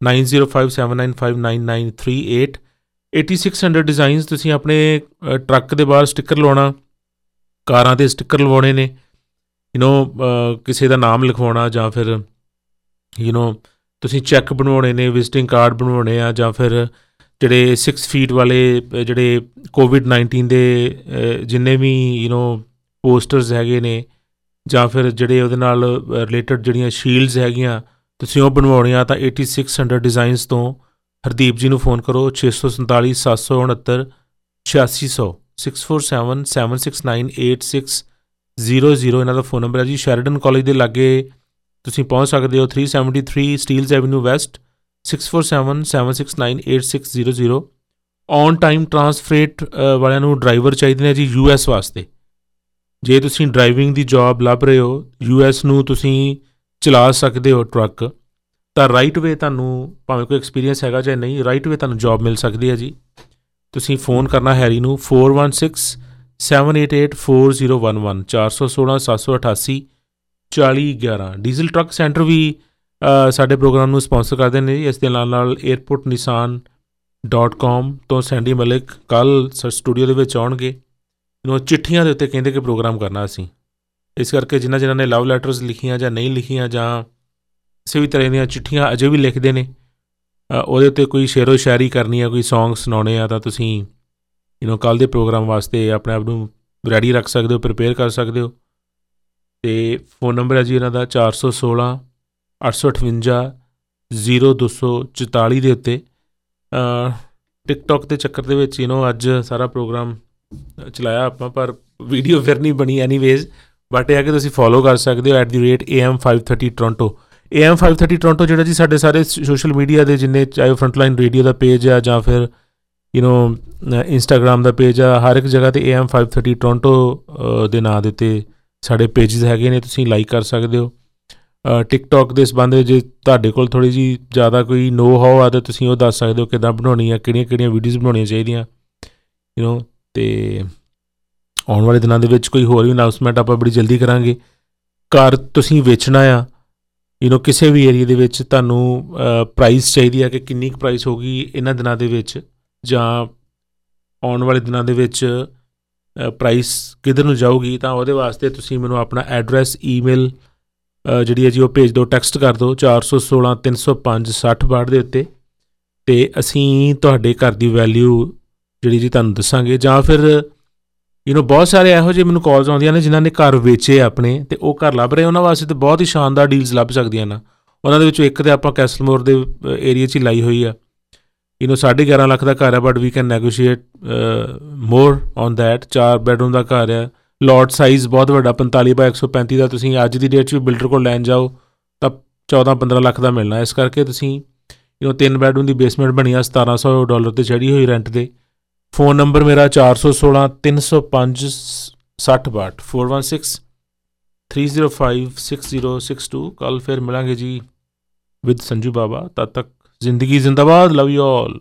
9057959938 8600 ਡਿਜ਼ਾਈਨਸ, ਤੁਸੀਂ ਆਪਣੇ ਟਰੱਕ ਦੇ ਬਾਹਰ ਸਟਿੱਕਰ ਲਵਾਉਣਾ, ਕਾਰਾਂ 'ਤੇ ਸਟਿੱਕਰ ਲਵਾਉਣੇ ਨੇ, ਕਿਸੇ ਦਾ ਨਾਮ ਲਿਖਵਾਉਣਾ, ਜਾਂ ਫਿਰ ਤੁਸੀਂ ਚੈੱਕ ਬਣਵਾਉਣੇ ਨੇ, ਵਿਜ਼ਿਟਿੰਗ ਕਾਰਡ ਬਣਵਾਉਣੇ ਆ, ਜਾਂ ਫਿਰ ਜਿਹੜੇ 6 ਫੀਟ ਵਾਲੇ ਜਿਹੜੇ ਕੋਵਿਡ-19 ਦੇ ਜਿੰਨੇ ਵੀ ਪੋਸਟਰਸ ਹੈਗੇ ਨੇ, ਜਾਂ ਫਿਰ ਜਿਹੜੇ ਉਹਦੇ ਨਾਲ ਰਿਲੇਟਡ ਜਿਹੜੀਆਂ ਸ਼ੀਲਡਸ ਹੈਗੀਆਂ ਤੁਸੀਂ ਉਹ ਬਣਵਾਉਣੀਆਂ, ਤਾਂ 8600 ਡਿਜ਼ਾਈਨਸ ਤੋਂ ਹਰਦੀਪ ਜੀ ਨੂੰ ਫ਼ੋਨ ਕਰੋ 647 769 8600 647 769 8600 ਇਹਨਾਂ ਦਾ ਫ਼ੋਨ ਨੰਬਰ ਹੈ ਜੀ। ਸ਼ੈਰੀਡਨ ਕਾਲਜ ਦੇ ਲਾਗੇ ਤੁਸੀਂ ਪਹੁੰਚ ਸਕਦੇ ਹੋ 373 Steeles avenue West 647 769 8600। On time ਟਰਾਂਸਫਰੇਟ ਵਾਲਿਆਂ ਨੂੰ ਡਰਾਈਵਰ ਚਾਹੀਦੇ ਨੇ ਜੀ US ਵਾਸਤੇ। ਜੇ ਤੁਸੀਂ ਡਰਾਈਵਿੰਗ ਦੀ ਜੌਬ ਲੱਭ ਰਹੇ ਹੋ, US ਨੂੰ ਤੁਸੀਂ ਚਲਾ ਸਕਦੇ ਹੋ ਟਰੱਕ, ਤਾਂ ਰਾਈਟ ਵੇ ਤੁਹਾਨੂੰ, ਭਾਵੇਂ ਕੋਈ ਐਕਸਪੀਰੀਅੰਸ ਹੈਗਾ ਜਾਂ ਨਹੀਂ, ਰਾਈਟ ਵੇ ਤੁਹਾਨੂੰ ਜੌਬ ਮਿਲ ਸਕਦੀ ਹੈ ਜੀ। ਤੁਸੀਂ ਫ਼ੋਨ ਕਰਨਾ ਹੈਰੀ ਨੂੰ 4167884011 416 788 4011। ਡੀਜ਼ਲ ਟਰੱਕ ਸੈਂਟਰ ਵੀ ਸਾਡੇ ਪ੍ਰੋਗਰਾਮ ਨੂੰ ਸਪਾਂਸਰ ਕਰਦੇ ਨੇ। ਇਸ ਦੇ ਨਾਲ ਨਾਲ ਏਅਰਪੋਰਟ ਨਿਸਾਨ .com ਤੋਂ ਸੈਂਡੀ ਮਲਿਕ ਕੱਲ ਸਟੂਡੀਓ ਦੇ ਵਿੱਚ ਆਉਣਗੇ। ਚਿੱਠੀਆਂ ਦੇ ਉੱਤੇ ਕਹਿੰਦੇ ਕਿ ਪ੍ਰੋਗਰਾਮ ਕਰਨਾ ਅਸੀਂ, ਇਸ ਕਰਕੇ ਜਿਨ੍ਹਾਂ ਜਿਨ੍ਹਾਂ ਨੇ ਲਵ ਲੈਟਰਸ ਲਿਖੀਆਂ ਜਾਂ ਨਹੀਂ ਲਿਖੀਆਂ, ਜਾਂ ਕਿਸੇ ਵੀ ਤਰ੍ਹਾਂ ਦੀਆਂ ਚਿੱਠੀਆਂ ਅਜੇ ਵੀ ਲਿਖਦੇ ਨੇ, ਉਹਦੇ ਉੱਤੇ ਕੋਈ ਸ਼ੇਰੋ ਸ਼ਾਇਰੀ ਕਰਨੀ ਆ, ਕੋਈ ਸੌਂਗ ਸੁਣਾਉਣੇ ਆ, ਤਾਂ ਤੁਸੀਂ ਕੱਲ੍ਹ ਦੇ ਪ੍ਰੋਗਰਾਮ ਵਾਸਤੇ ਆਪਣੇ ਆਪ ਨੂੰ ਰੈਡੀ ਰੱਖ ਸਕਦੇ ਹੋ, ਪ੍ਰੀਪੇਅਰ ਕਰ ਸਕਦੇ ਹੋ। ਅਤੇ ਫ਼ੋਨ ਨੰਬਰ ਹੈ ਜੀ ਇਹਨਾਂ ਦਾ 416 858 0244 ਦੇ ਉੱਤੇ। ਟਿਕਟੋਕ ਦੇ ਚੱਕਰ ਦੇ ਵਿੱਚ ਅੱਜ ਸਾਰਾ ਪ੍ਰੋਗਰਾਮ ਚਲਾਇਆ ਆਪਾਂ, ਪਰ ਵੀਡੀਓ ਫਿਰ ਨਹੀਂ ਬਣੀ ਐਨੀਵੇਜ਼, ਬਟ ਇਹ ਹੈ ਕਿ ਤੁਸੀਂ ਫੋਲੋ ਕਰ ਸਕਦੇ ਹੋ @AM530 Toronto। AM530 ਟੋਰਾਂਟੋ ਜਿਹੜਾ ਜੀ ਸਾਡੇ ਸਾਰੇ ਸੋਸ਼ਲ ਮੀਡੀਆ ਦੇ ਜਿੰਨੇ, ਚਾਹੇ ਫਰੰਟਲਾਈਨ ਰੇਡੀਓ ਦਾ ਪੇਜ ਆ ਜਾਂ ਫਿਰ ਇੰਸਟਾਗ੍ਰਾਮ ਦਾ ਪੇਜ ਆ, ਹਰ ਇੱਕ ਜਗ੍ਹਾ 'ਤੇ AM530 ਟੋਰਾਂਟੋ ਦੇ ਨਾਂ ਦੇ ਉੱਤੇ ਸਾਡੇ ਪੇਜਿਸ ਹੈਗੇ ਨੇ, ਤੁਸੀਂ ਲਾਈਕ ਕਰ ਸਕਦੇ ਹੋ। ਟਿਕਟੋਕ ਦੇ ਸੰਬੰਧ ਵਿੱਚ ਜੇ ਤੁਹਾਡੇ ਕੋਲ ਥੋੜ੍ਹੀ ਜਿਹੀ ਜ਼ਿਆਦਾ ਕੋਈ know-how ਆ, ਤਾਂ ਤੁਸੀਂ ਉਹ ਦੱਸ ਸਕਦੇ ਹੋ ਕਿੱਦਾਂ ਬਣਾਉਣੀ ਆ, ਕਿਹੜੀਆਂ ਕਿਹੜੀਆਂ ਵੀਡੀਓਜ਼ ਬਣਾਉਣੀਆਂ ਚਾਹੀਦੀਆਂ ਅਤੇ ਆਉਣ ਵਾਲੇ ਦਿਨਾਂ ਦੇ ਵਿੱਚ ਕੋਈ ਹੋਰ ਵੀ ਅਨਾਊਂਸਮੈਂਟ ਆਪਾਂ ਬੜੀ ਜਲਦੀ ਕਰਾਂਗੇ। ਘਰ ਤੁਸੀਂ ਵੇਚਣਾ ਆ, ਕਿਸੇ ਵੀ ਏਰੀਏ ਦੇ ਵਿੱਚ ਤੁਹਾਨੂੰ ਪ੍ਰਾਈਸ ਚਾਹੀਦੀ ਆ ਕਿ ਕਿੰਨੀ ਕੁ ਪ੍ਰਾਈਸ ਹੋਊਗੀ ਇਹਨਾਂ ਦਿਨਾਂ ਦੇ ਵਿੱਚ, ਜਾਂ ਆਉਣ ਵਾਲੇ ਦਿਨਾਂ ਦੇ ਵਿੱਚ ਪ੍ਰਾਈਸ ਕਿੱਧਰ ਨੂੰ ਜਾਊਗੀ, ਤਾਂ ਉਹਦੇ ਵਾਸਤੇ ਤੁਸੀਂ ਮੈਨੂੰ ਆਪਣਾ ਐਡਰੈਸ ਈਮੇਲ ਜਿਹੜੀ ਹੈ ਜੀ ਉਹ ਭੇਜ ਦਿਓ, ਟੈਕਸਟ ਕਰ ਦਿਓ 416 305 6062 ਦੇ ਉੱਤੇ, ਅਤੇ ਅਸੀਂ ਤੁਹਾਡੇ ਘਰ ਦੀ ਵੈਲਿਊ ਜਿਹੜੀ ਜੀ ਤੁਹਾਨੂੰ ਦੱਸਾਂਗੇ, ਜਾਂ ਫਿਰ ਯੂਨੋ ਬਹੁਤ ਸਾਰੇ ਇਹੋ ਜਿਹੇ ਮੈਨੂੰ ਕਾਲਸ ਆਉਂਦੀਆਂ ਨੇ ਜਿਨ੍ਹਾਂ ਨੇ ਘਰ ਵੇਚੇ ਆਪਣੇ ਅਤੇ ਉਹ ਘਰ ਲੱਭ ਰਹੇ, ਉਹਨਾਂ ਵਾਸਤੇ ਤਾਂ ਬਹੁਤ ਹੀ ਸ਼ਾਨਦਾਰ ਡੀਲਸ ਲੱਭ ਸਕਦੀਆਂ ਨਾ। ਉਹਨਾਂ ਦੇ ਵਿੱਚੋਂ ਇੱਕ ਤਾਂ ਆਪਾਂ ਕੈਸਲਮੋਰ ਦੇ ਏਰੀਏ 'ਚ ਹੀ ਲਾਈ ਹੋਈ ਆ, ਯੂਨੋ 11.5 ਲੱਖ ਦਾ ਘਰ ਆ, but we can negotiate more on that. 4 bedroom ਦਾ ਘਰ ਆ, ਲੋਟ ਸਾਈਜ਼ ਬਹੁਤ ਵੱਡਾ, 45x135 ਦਾ। ਤੁਸੀਂ ਅੱਜ ਦੀ ਡੇਟ 'ਚ ਵੀ ਬਿਲਡਰ ਕੋਲ ਲੈਣ ਜਾਓ ਤਾਂ 14-15 ਲੱਖ ਦਾ ਮਿਲਣਾ। ਇਸ ਕਰਕੇ ਤੁਸੀਂ ਯੂਨੋ 3 ਬੈਡਰੂਮ ਦੀ ਬੇਸਮੈਂਟ ਬਣੀ ਆ $1,700 'ਤੇ ਚੜ੍ਹੀ ਹੋਈ ਰੈਂਟ 'ਤੇ। ਫ਼ੋਨ ਨੰਬਰ ਮੇਰਾ 416-305-6062 416-305-6062। ਕੱਲ੍ਹ ਫਿਰ ਮਿਲਾਂਗੇ ਜੀ ਵਿਦ ਸੰਜੂ ਬਾਬਾ। ਤਦ ਤੱਕ ਜ਼ਿੰਦਗੀ ਜ਼ਿੰਦਾਬਾਦ। Love you all.